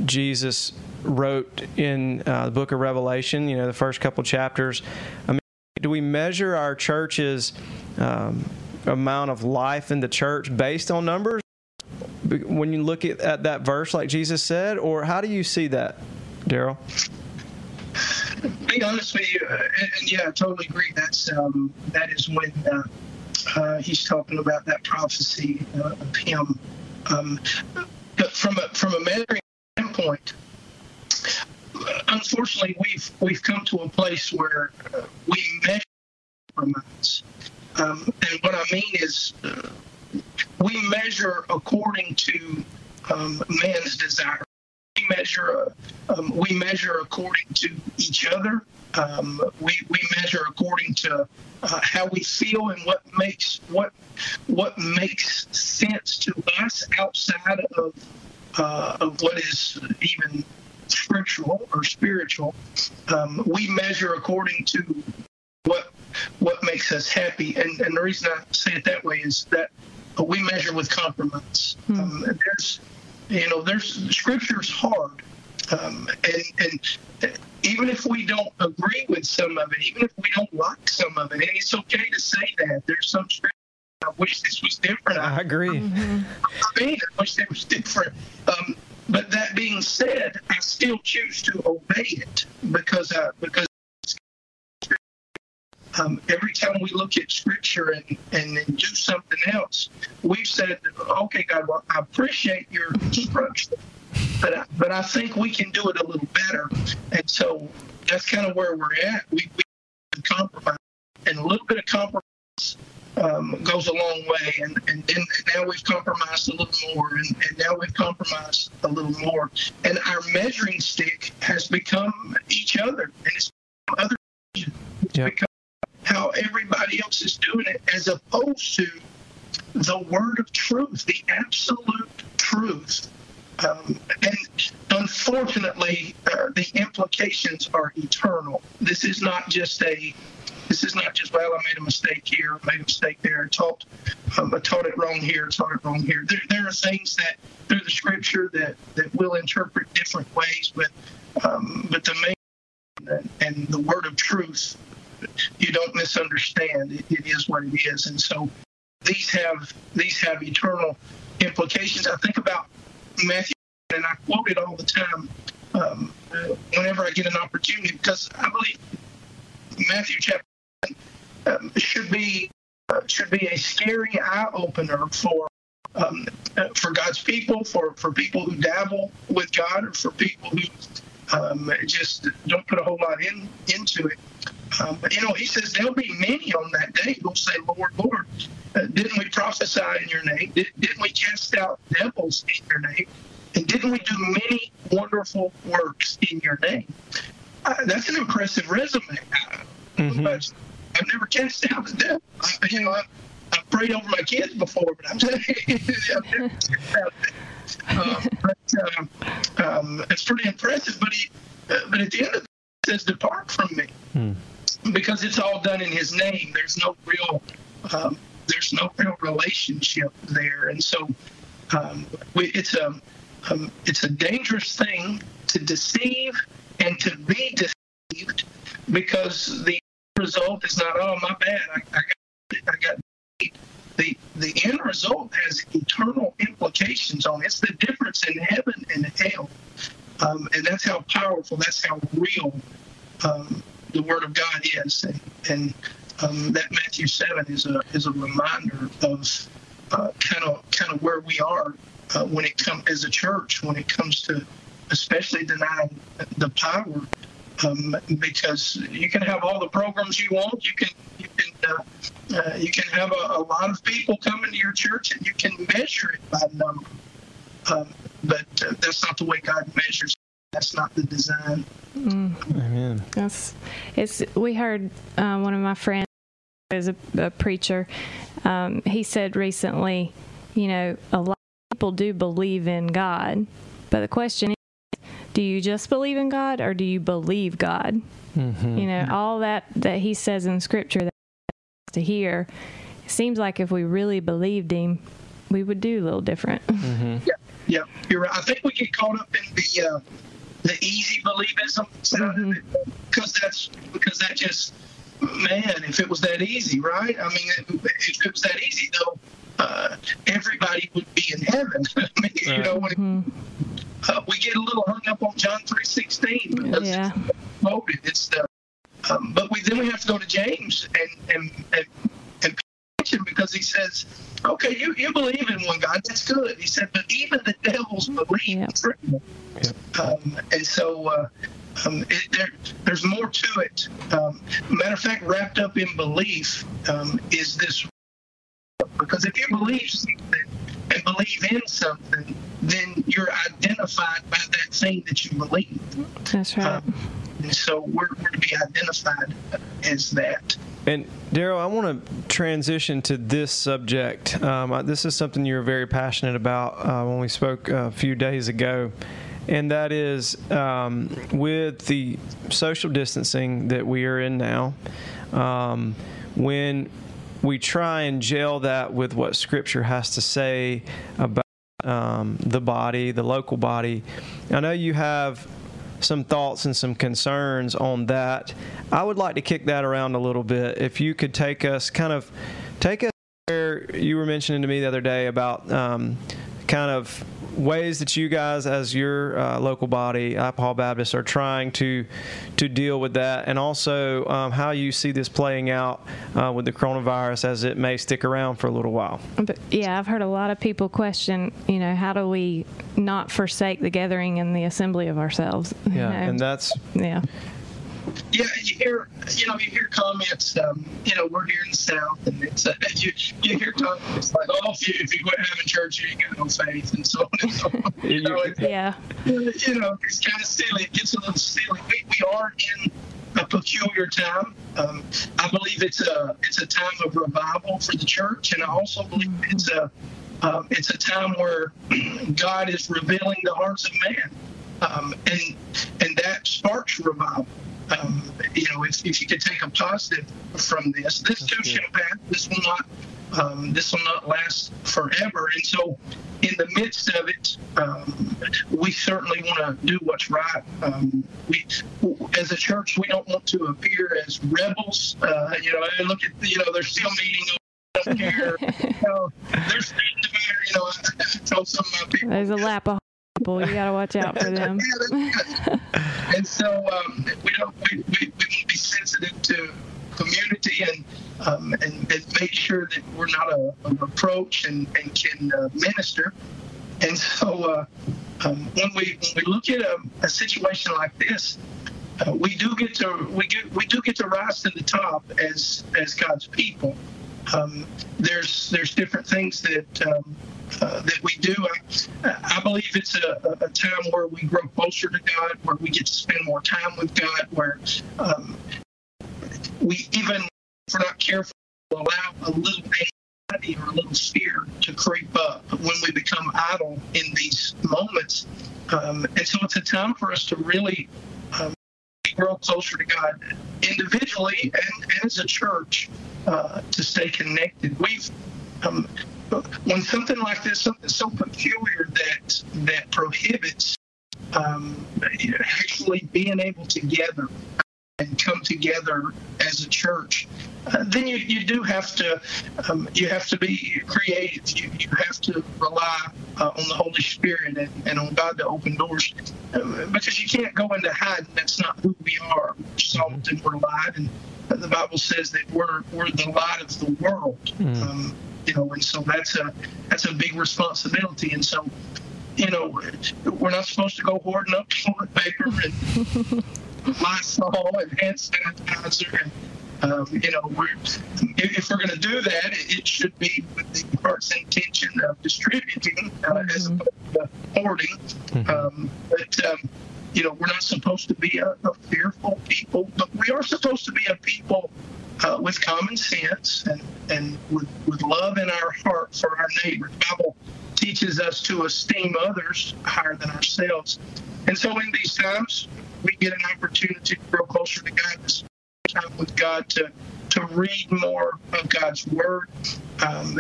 Jesus wrote in the book of Revelation, you know, the first couple chapters? I mean, do we measure our church's amount of life in the church based on numbers when you look at that verse, like Jesus said? Or how do you see that, Darryl? Be honest with you, and yeah, I totally agree. That's that is when he's talking about that prophecy of him. From a measuring standpoint, unfortunately, we've come to a place where we measure compromise, and what I mean is we measure according to man's desire. We measure according to each other. We measure according to how we feel and what makes sense to us outside of what is even scriptural or spiritual. We measure according to what makes us happy, and the reason I say it that way is that we measure with compromise. There's scripture's hard, and even if we don't agree with some of it, even if we don't like some of it, and it's okay to say that. There's some scripture, I wish this was different. I agree. I wish it was different. But that being said, I still choose to obey it because every time we look at Scripture and then do something else, we've said, okay, God, well, I appreciate your instruction, but I think we can do it a little better. And so that's kind of where we're at. We compromise, and a little bit of compromise goes a long way. And now we've compromised a little more, and now we've compromised a little more. And our measuring stick has become each other, and it's become other religions. Yep. How everybody else is doing it, as opposed to the word of truth, the absolute truth. And unfortunately, the implications are eternal. This is not just well, I made a mistake here, made a mistake there, I taught it wrong here, taught it wrong here. There are things that through the scripture that we'll interpret different ways, but the main and the word of truth, you don't misunderstand. It is what it is, and so these have eternal implications. I think about Matthew, and I quote it all the time whenever I get an opportunity, because I believe Matthew chapter 1 should be a scary eye opener for God's people, for people who dabble with God, or for people who just don't put a whole lot into it. He says there'll be many on that day who'll say, Lord, Lord, didn't we prophesy in your name? Didn't we cast out devils in your name? And didn't we do many wonderful works in your name? That's an impressive resume. I've never cast out a devil. I prayed over my kids before, but I'm telling you, I've never cast out a devil. But it's pretty impressive, but at the end of it says, depart from me, because it's all done in his name. There's no real relationship there, and so it's a dangerous thing to deceive and to be deceived, because the result is not, oh, my bad, I got deceived. The end result has eternal implications on it. It's the difference in heaven and hell. And that's how powerful, that's how real the Word of God is. And that Matthew 7 is a reminder of kind of where we are when it comes as a church, when it comes to especially denying the power, because you can have all the programs you want, you can you can have a lot of people come into your church, and you can measure it by number. But that's not the way God measures. That's not the design. Mm. Amen. We heard one of my friends is a preacher. He said recently, you know, a lot of people do believe in God, but the question is, do you just believe in God, or do you believe God? Mm-hmm. You know, all that he says in Scripture that to hear, it seems like if we really believed him, we would do a little different. Mm-hmm. Yeah, you're right. I think we get caught up in the easy believism side of it, because that just, man, if it was that easy, right? I mean, if it was that easy, though, everybody would be in heaven. I mean, you know, we get a little hung up on John 3:16, because it's the but we have to go to James and pay attention, because he says, okay, you believe in one God, that's good. He said, but even the devils believe. There's more to it. Matter of fact, wrapped up in belief is this, because if you believe something and believe in something, then you're identified by that thing that you believe. That's right. And so we're to be identified as that. And Darryl, I want to transition to this subject. This is something you're very passionate about when we spoke a few days ago, and that is with the social distancing that we are in now, when we try and gel that with what Scripture has to say about the body, the local body. I know you have some thoughts and some concerns on that. I would like to kick that around a little bit. If you could take us where you were mentioning to me the other day about kind of ways that you guys, as your local body, Alapaha Baptist, are trying to deal with that, and also how you see this playing out with the coronavirus as it may stick around for a little while. But yeah, I've heard a lot of people question, you know, how do we not forsake the gathering and the assembly of ourselves? Yeah, you know? And that's... Yeah. Yeah, you hear comments, we're here in the South, and it's, you hear comments like, oh, if you quit having church, you ain't got no faith, and so on and so on. It's kind of silly. It gets a little silly. We are in a peculiar time. I believe it's a time of revival for the church, and I also believe it's a time where God is revealing the hearts of man, and that sparks revival. If you could take a positive from this too shall pass. This will not last forever. And so, in the midst of it, we certainly want to do what's right. We, as a church, we don't want to appear as rebels. They're still meeting. I don't care. There's I told some of my people. There's a lap of people. You got to watch out for them. And so we want to be sensitive to community and make sure that we're not a reproach and can minister. And so when we look at a situation like this, we do get to rise to the top as God's people. There's different things that we do. I believe it's a time where we grow closer to God, where we get to spend more time with God, where we even, if we're not careful, allow a little anxiety or a little fear to creep up when we become idle in these moments. And so it's a time for us to really grow closer to God individually and as a church to stay connected. We've... when something like this, something so peculiar that prohibits actually being able to gather and come together as a church, then you do have to you have to be creative. You have to rely on the Holy Spirit and on God to open doors, because you can't go into hiding. That's not who we are. We're salt and we're light, and the Bible says that we're the light of the world. And so that's a big responsibility. And so, we're not supposed to go hoarding up toilet paper and Lysol and hand sanitizer and If we're going to do that, it should be with the heart's intention of distributing as opposed to hoarding. We're not supposed to be a fearful people, but we are supposed to be a people with common sense and with love in our heart for our neighbor. The Bible teaches us to esteem others higher than ourselves. And so in these times, we get an opportunity to grow closer to God, to spend time with God, to read more of God's Word, and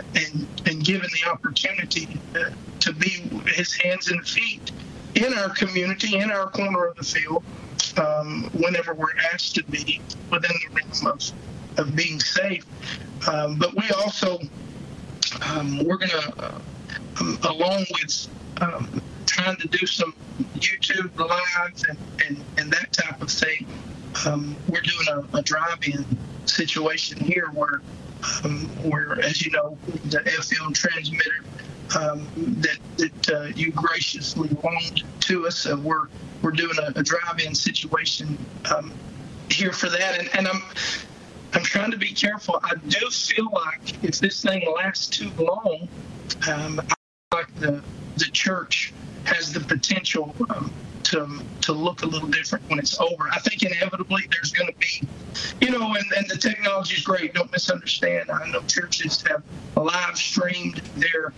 given the opportunity to be His hands and feet in our community, in our corner of the field, whenever we're asked to be within the realm of being safe. But we also, we're going to, along with trying to do some YouTube lives and that type of thing, we're doing a drive-in situation here where, as you know, the FM transmitter that you graciously loaned to us. So we're doing a drive-in situation here for that, and I'm trying to be careful. I do feel like if this thing lasts too long, I feel like the church has the potential to look a little different when it's over. I think inevitably there's going to be, and the technology is great. Don't misunderstand. I know churches have live streamed their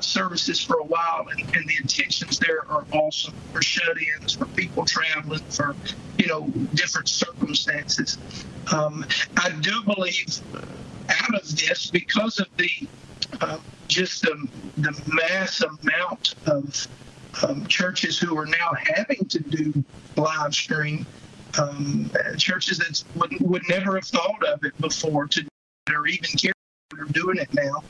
services for a while, and the intentions there are awesome for shut-ins, for people traveling, for different circumstances. I do believe out of this, because of the the mass amount of churches who are now having to do live stream, churches that would never have thought of it before to do it, or even care are doing it now.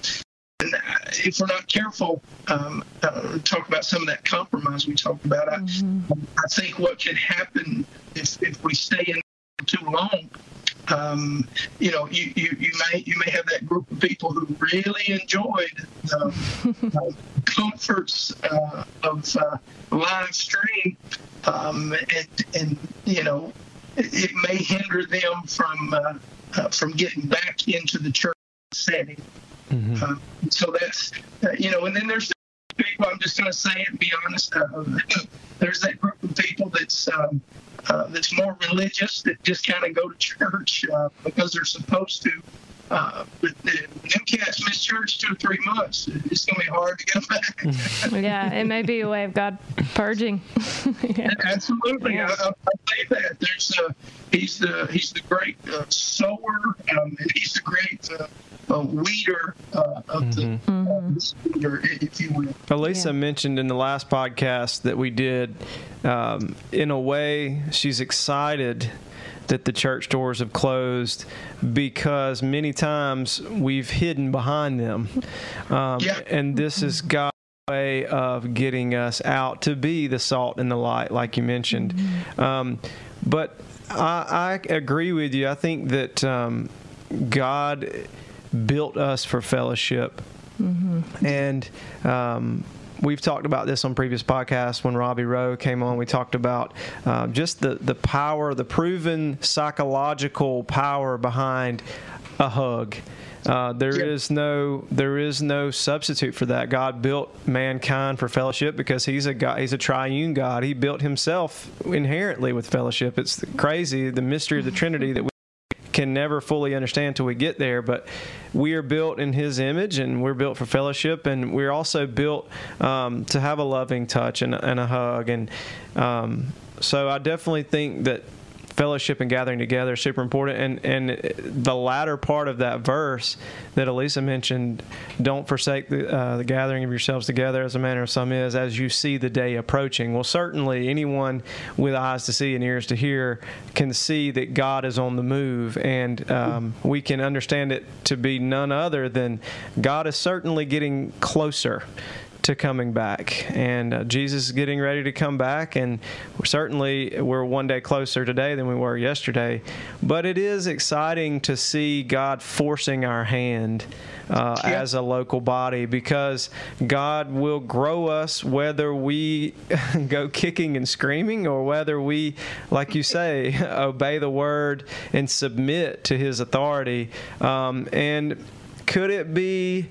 And if we're not careful, talk about some of that compromise we talked about. I think what could happen if we stay in too long, you may have that group of people who really enjoyed the comforts of live stream, and it may hinder them from getting back into the church setting. So that's and then there's people. I'm just going to say it. Be honest. There's that group of people that's more religious, that just kind of go to church because they're supposed to. But them cats miss church 2 or 3 months. It's going to be hard to get them back. Yeah, it may be a way of God purging. Yeah. Absolutely. Yeah. I'll say that. There's he's the great sower, and he's the great weeder of the weeder, if you will. Elisa mentioned in the last podcast that we did, in a way, she's excited that the church doors have closed, because many times we've hidden behind them. And this is God's way of getting us out to be the salt and the light, like you mentioned. But I agree with you. I think that God built us for fellowship. And we've talked about this on previous podcasts. When Robbie Rowe came on, we talked about just the power, the proven psychological power behind a hug. There is no substitute for that. God built mankind for fellowship because He's a God. He's a triune God. He built Himself inherently with fellowship. It's crazy, the mystery of the Trinity that we can never fully understand until we get there, but we are built in His image, and we're built for fellowship, and we're also built to have a loving touch and a hug. And so I definitely think that fellowship and gathering together is super important. And the latter part of that verse that Elisa mentioned, don't forsake the gathering of yourselves together as a manner of some is, as you see the day approaching. Well, certainly anyone with eyes to see and ears to hear can see that God is on the move, and we can understand it to be none other than God is certainly getting closer to coming back, and Jesus is getting ready to come back, and we're one day closer today than we were yesterday. But it is exciting to see God forcing our hand as a local body, because God will grow us whether we go kicking and screaming or whether we, like you say, obey the word and submit to his authority. And could it be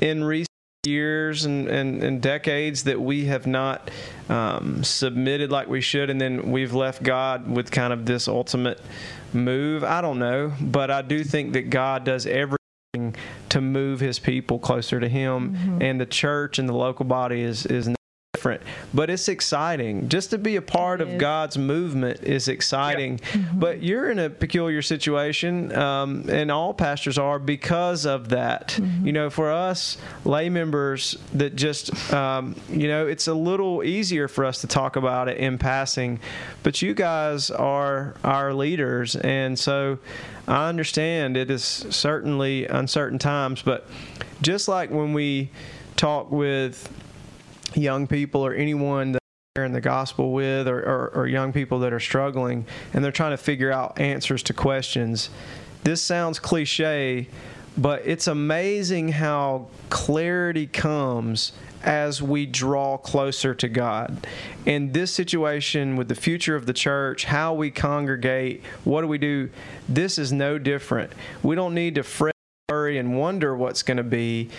in recent years and decades that we have not submitted like we should, and then we've left God with kind of this ultimate move? I don't know, but I do think that God does everything to move his people closer to him, mm-hmm. and the church and the local body is not different. But it's exciting. Just to be a part of God's movement is exciting. Yep. Mm-hmm. But you're in a peculiar situation, and all pastors are, because of that. Mm-hmm. You know, for us lay members that just, you know, it's a little easier for us to talk about it in passing. But you guys are our leaders, and so I understand it is certainly uncertain times. But just like when we talk with young people or anyone that they're in the gospel with, or young people that are struggling and they're trying to figure out answers to questions, this sounds cliche, but it's amazing how clarity comes as we draw closer to God. In this situation with the future of the church, how we congregate, what do we do? This is no different. We don't need to fret, worry, and wonder what's going to be,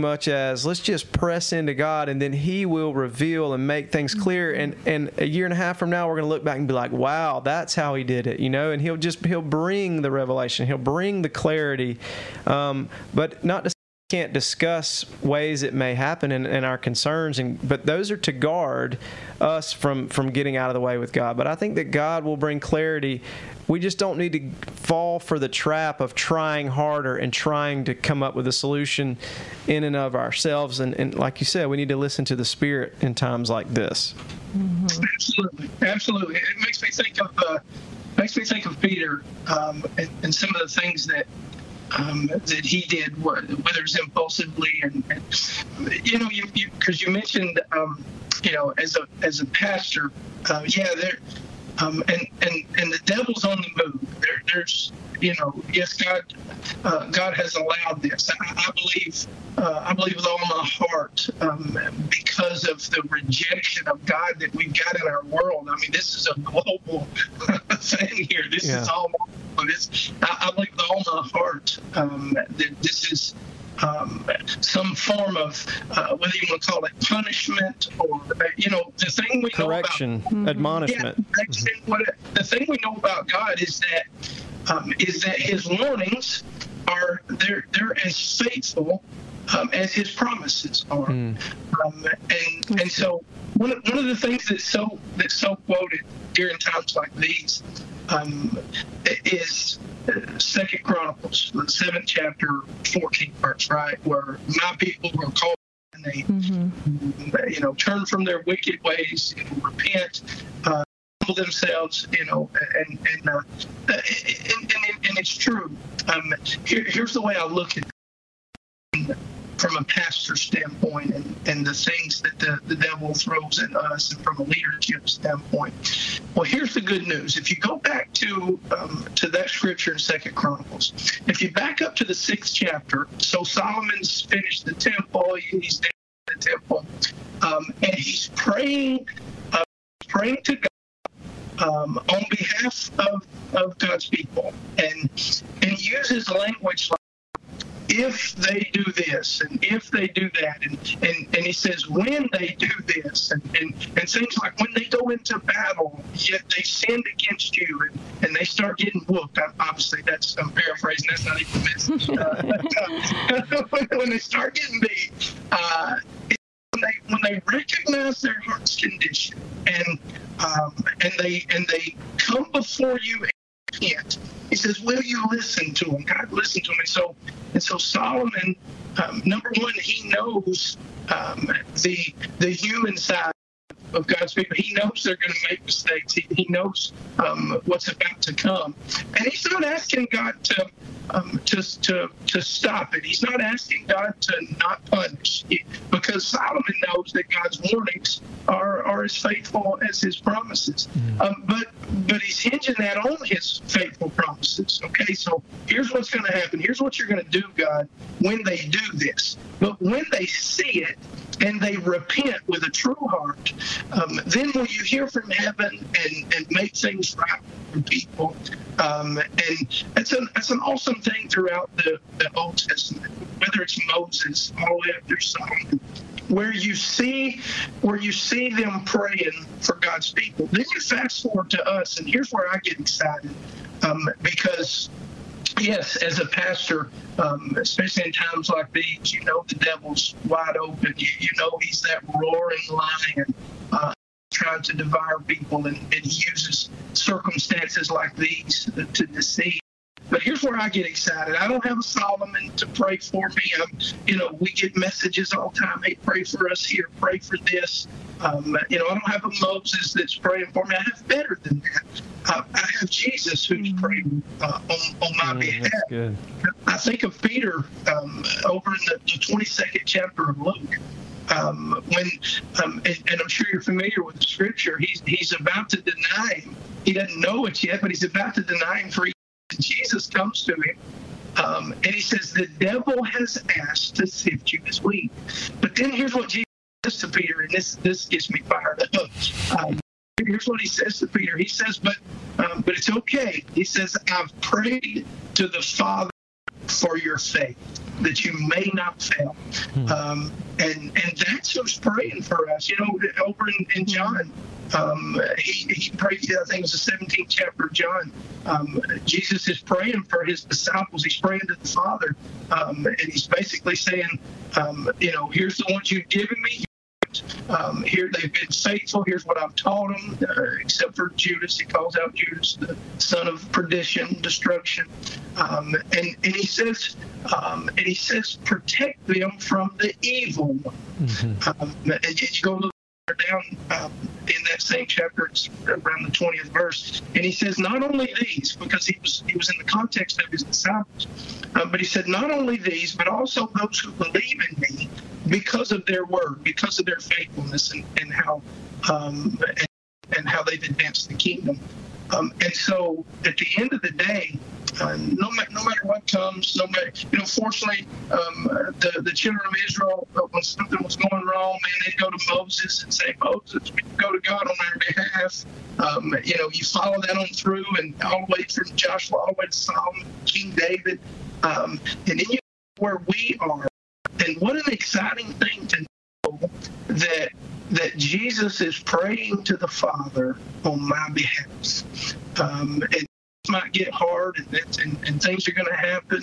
much as let's just press into God, and then he will reveal and make things clear. And a year and a half from now, we're going to look back and be like, wow, that's how he did it, you know, and he'll bring the revelation. He'll bring the clarity. But not to say we can't discuss ways it may happen and our concerns, but those are to guard us from getting out of the way with God. But I think that God will bring clarity. We just don't need to fall for the trap of trying harder and trying to come up with a solution in and of ourselves. And like you said, we need to listen to the Spirit in times like this. Mm-hmm. Absolutely. Absolutely. It makes me think of Peter and some of the things that he did, whether it's impulsively and you know, because you mentioned, you know, as a pastor, there. And the devil's on the move. There's, you know, yes, God has allowed this. I believe with all my heart, because of the rejection of God that we've got in our world. I mean, this is a global thing here. This is all. I believe with all my heart that this is. Some form of, whether you want to call it punishment or, you know, the thing we correction, know about, mm-hmm. admonishment. Yeah, mm-hmm. The thing we know about God is that his warnings are they're as faithful as his promises are, and so one of the things that's so quoted during times like these is 2 Chronicles, the 7th chapter, 14th verse, right, where my people were called and they, mm-hmm. you know, turn from their wicked ways, you know, repent, humble themselves, you know, and it's true. Here's the way I look at it from a pastor standpoint, and the things that the devil throws at us, and from a leadership standpoint. Well, here's the good news. If you go back to that scripture in 2 Chronicles, if you back up to the 6th chapter, so Solomon's finished the temple, he's down in the temple, and he's praying to God on behalf of God's people, and he uses language like, if they do this, and if they do that, and he says, when they do this, and things like, when they go into battle, yet they sinned against you, and they start getting whooped. Obviously, I'm paraphrasing, that's not even business. When they start getting beat, when they recognize their heart's condition, and they come before you. He says, will you listen to him? God, listen to him. And so Solomon, number one, he knows the human side of God's people. He knows they're going to make mistakes. He knows what's about to come. And he's not asking God to stop it. He's not asking God to not punish, because Solomon knows that God's warnings are as faithful as his promises. But he's hinging that on his faithful promises. Okay, so here's what's going to happen. Here's what you're going to do, God, when they do this. But when they see it and they repent with a true heart, then will you hear from heaven and make things right for people. And that's an awesome thing throughout the Old Testament, whether it's Moses all the way up through Solomon, where you see them praying for God's people. Then you fast forward to us, and here's where I get excited, because yes, as a pastor, especially in times like these, you know the devil's wide open. You know he's that roaring lion trying to devour people, and he uses circumstances like these to deceive. But here's where I get excited. I don't have a Solomon to pray for me. We get messages all the time. Hey, pray for us here. Pray for this. I don't have a Moses that's praying for me. I have better than that. I have Jesus who's praying on my behalf. That's good. I think of Peter over in the 22nd chapter of Luke. When I'm sure you're familiar with the scripture, he's about to deny him. He doesn't know it yet, but he's about to deny him 3 times. Jesus comes to him, and he says, the devil has asked to sift you as wheat. But then here's what Jesus says to Peter, and this gets me fired up. Here's what he says to Peter. He says, but it's okay. He says, I've prayed to the Father for your faith, that you may not fail. And that's who's praying for us. Over in John, he prayed, I think it was the 17th chapter of John. Jesus is praying for his disciples. He's praying to the Father. And he's basically saying, here's the ones you've given me. Here they've been faithful. Here's what I've taught them, except for Judas. He calls out Judas, the son of perdition, destruction. And he says, protect them from the evil one. Mm-hmm. And you go a little down in that same chapter, it's around the 20th verse, and he says, not only these, because he was in the context of his disciples, but he said, not only these, but also those who believe in me, because of their word, because of their faithfulness, and how and how they've advanced the kingdom. And so, at the end of the day, no matter what comes, fortunately, the children of Israel, when something was going wrong, they'd go to Moses and say, Moses, we can go to God on our behalf. You follow that on through, and all the way from Joshua, all the way to Solomon, King David, and then you know where we are. And what an exciting thing to know that Jesus is praying to the Father on my behalf. It might get hard, and things are going to happen,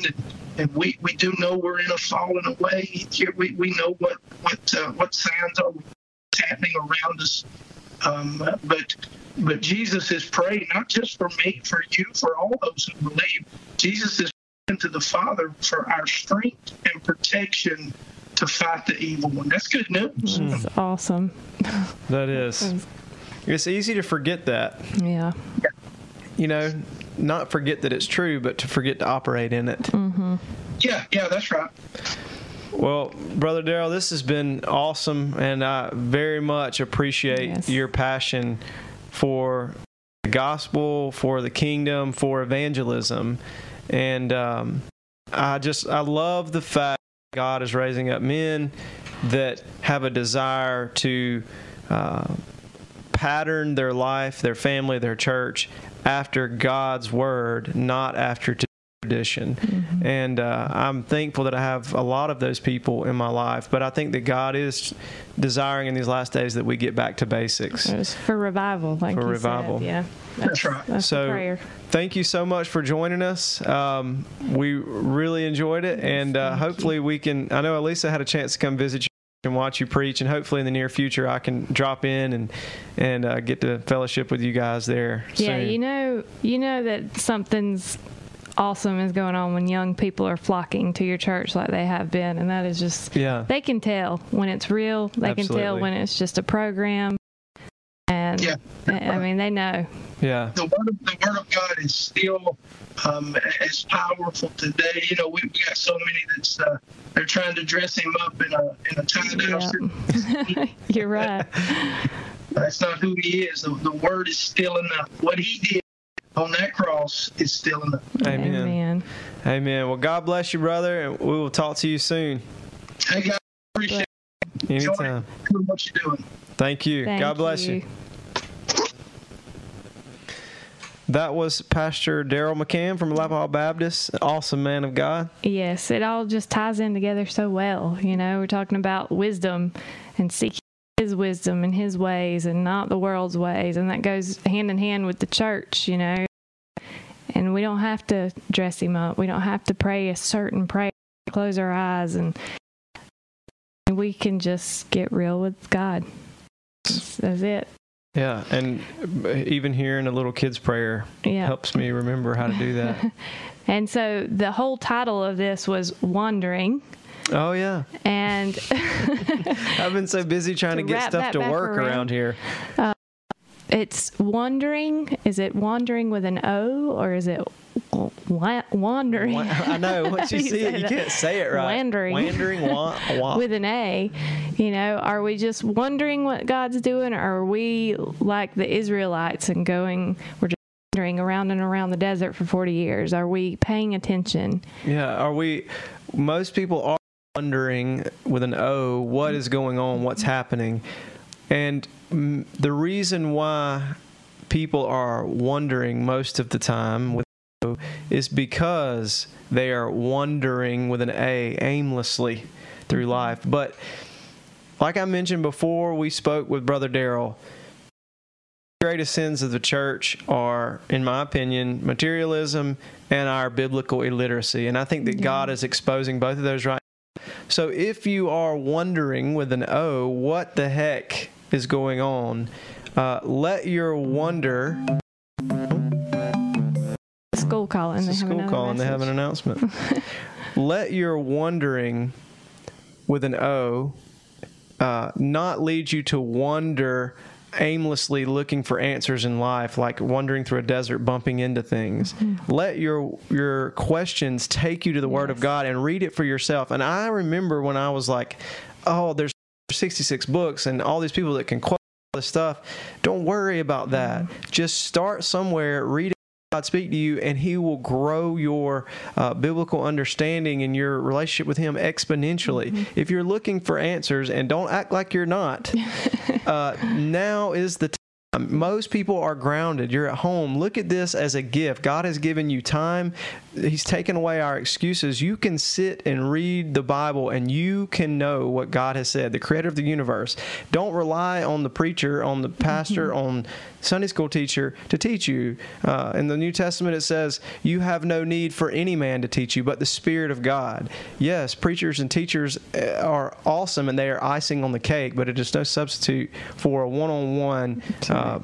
and we do know we're in a fallen away. We know what signs are happening around us. But Jesus is praying not just for me, for you, for all those who believe. Jesus is praying to the Father for our strength and protection to fight the evil one. That's good news. That's awesome. That is. It's easy to forget that. Yeah. Not forget that it's true, but to forget to operate in it. Mm-hmm. Yeah, that's right. Well, Brother Darryl, this has been awesome, and I very much appreciate your passion for the gospel, for the kingdom, for evangelism. And I love the fact God is raising up men that have a desire to pattern their life, their family, their church after God's word, not after tradition. Mm-hmm. And I'm thankful that I have a lot of those people in my life. But I think that God is desiring in these last days that we get back to basics. It was for revival, like you said. For revival. Yeah. That's right. That's so the prayer. Thank you so much for joining us. We really enjoyed it, and hopefully we can. I know Elisa had a chance to come visit you and watch you preach, and hopefully in the near future I can drop in and get to fellowship with you guys there. Yeah, soon. You know that something's awesome is going on when young people are flocking to your church like they have been, and that is just they can tell when it's real. They can tell when it's just a program. And yeah. I mean, they know. Yeah. The word of God is still as powerful today. You know, we got so many that's they're trying to dress him up in a tie-down suit. You're right. That's not who he is. The word is still enough. What he did on that cross is still enough. Amen. Amen. Amen. Well, God bless you, brother, and we will talk to you soon. Hey, God, appreciate it. Anytime. Enjoy what you're doing. Thank you. God bless you. That was Pastor Darryl McHan from Alapaha Baptist, awesome man of God. Yes, it all just ties in together so well. You know, we're talking about wisdom and seeking his wisdom and his ways and not the world's ways. And that goes hand in hand with the church, you know. And we don't have to dress him up. We don't have to pray a certain prayer, close our eyes, and we can just get real with God. That's it. Yeah, and even hearing a little kid's prayer helps me remember how to do that. And so the whole title of this was Wandering. Oh, yeah. And I've been so busy trying to get stuff to work around here. It's wandering. Is it wandering with an O, or is it wandering? I know. Once you see it, you can't say it right. Wandering. Wandering. With an A. You know, are we just wondering what God's doing, or are we like the Israelites and we're just wandering around and around the desert for 40 years? Are we paying attention? Yeah. Most people are wondering with an O, what is going on, what's happening. And the reason why people are wondering most of the time with O is because they are wandering with an A aimlessly through life. But like I mentioned before, we spoke with Brother Darryl. The greatest sins of the church are, in my opinion, materialism and our biblical illiteracy. And I think that God is exposing both of those right now. So if you are wondering with an O, what the heck is going on, let your wonder. School call, and they have an announcement. Let your wondering with an O not lead you to wander aimlessly looking for answers in life, like wandering through a desert, bumping into things. Mm-hmm. Let your questions take you to the Word of God and read it for yourself. And I remember when I was like, oh, there's 66 books and all these people that can quote all this stuff. Don't worry about that. Just start somewhere, read it, God speak to you, and he will grow your biblical understanding and your relationship with him exponentially. Mm-hmm. If you're looking for answers, and don't act like you're not, now is the time. Most people are grounded. You're at home. Look at this as a gift. God has given you time. He's taken away our excuses. You can sit and read the Bible, and you can know what God has said, the creator of the universe. Don't rely on the preacher, on the pastor, on Sunday school teacher to teach you. In the New Testament, it says, you have no need for any man to teach you, but the Spirit of God. Yes, preachers and teachers are awesome, and they are icing on the cake, but it is no substitute for a one-on-one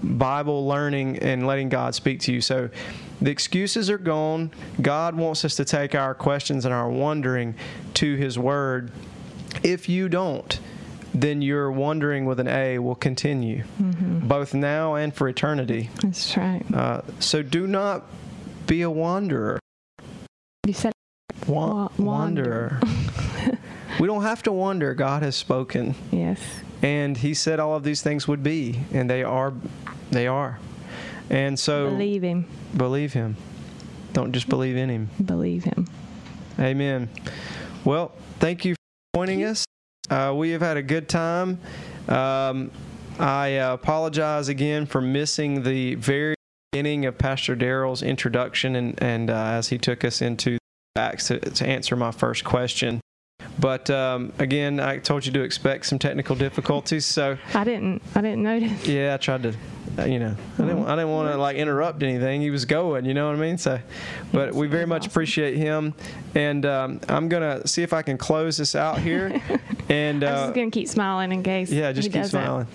Bible learning and letting God speak to you. So the excuses are gone. God wants us to take our questions and our wondering to his word. If you don't, then your wondering with an A will continue, both now and for eternity. That's right. So do not be a wanderer. You said wanderer. We don't have to wander. God has spoken. Yes. And he said all of these things would be, and they are. And so believe him. Believe him. Don't just believe in him. Believe him. Amen. Well, thank you for joining us. We have had a good time. I apologize again for missing the very beginning of Pastor Darryl's introduction and as he took us into the Acts to answer my first question. But again, I told you to expect some technical difficulties, so I didn't notice. Yeah, I tried to, you know, I didn't want to like interrupt anything. He was going, you know what I mean. So, but we very much appreciate him, and I'm gonna see if I can close this out here. And I'm just gonna keep smiling in case. Yeah, just keep smiling.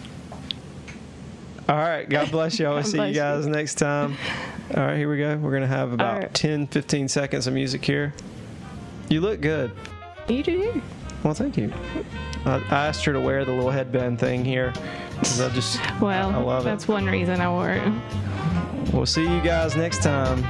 All right, God bless y'all. We'll see you guys next time. All right, here we go. We're gonna have about 10, 15 seconds of music here. You look good. You do. Well, thank you. I asked her to wear the little headband thing here I love that's it. One reason I wore it. We'll see you guys next time.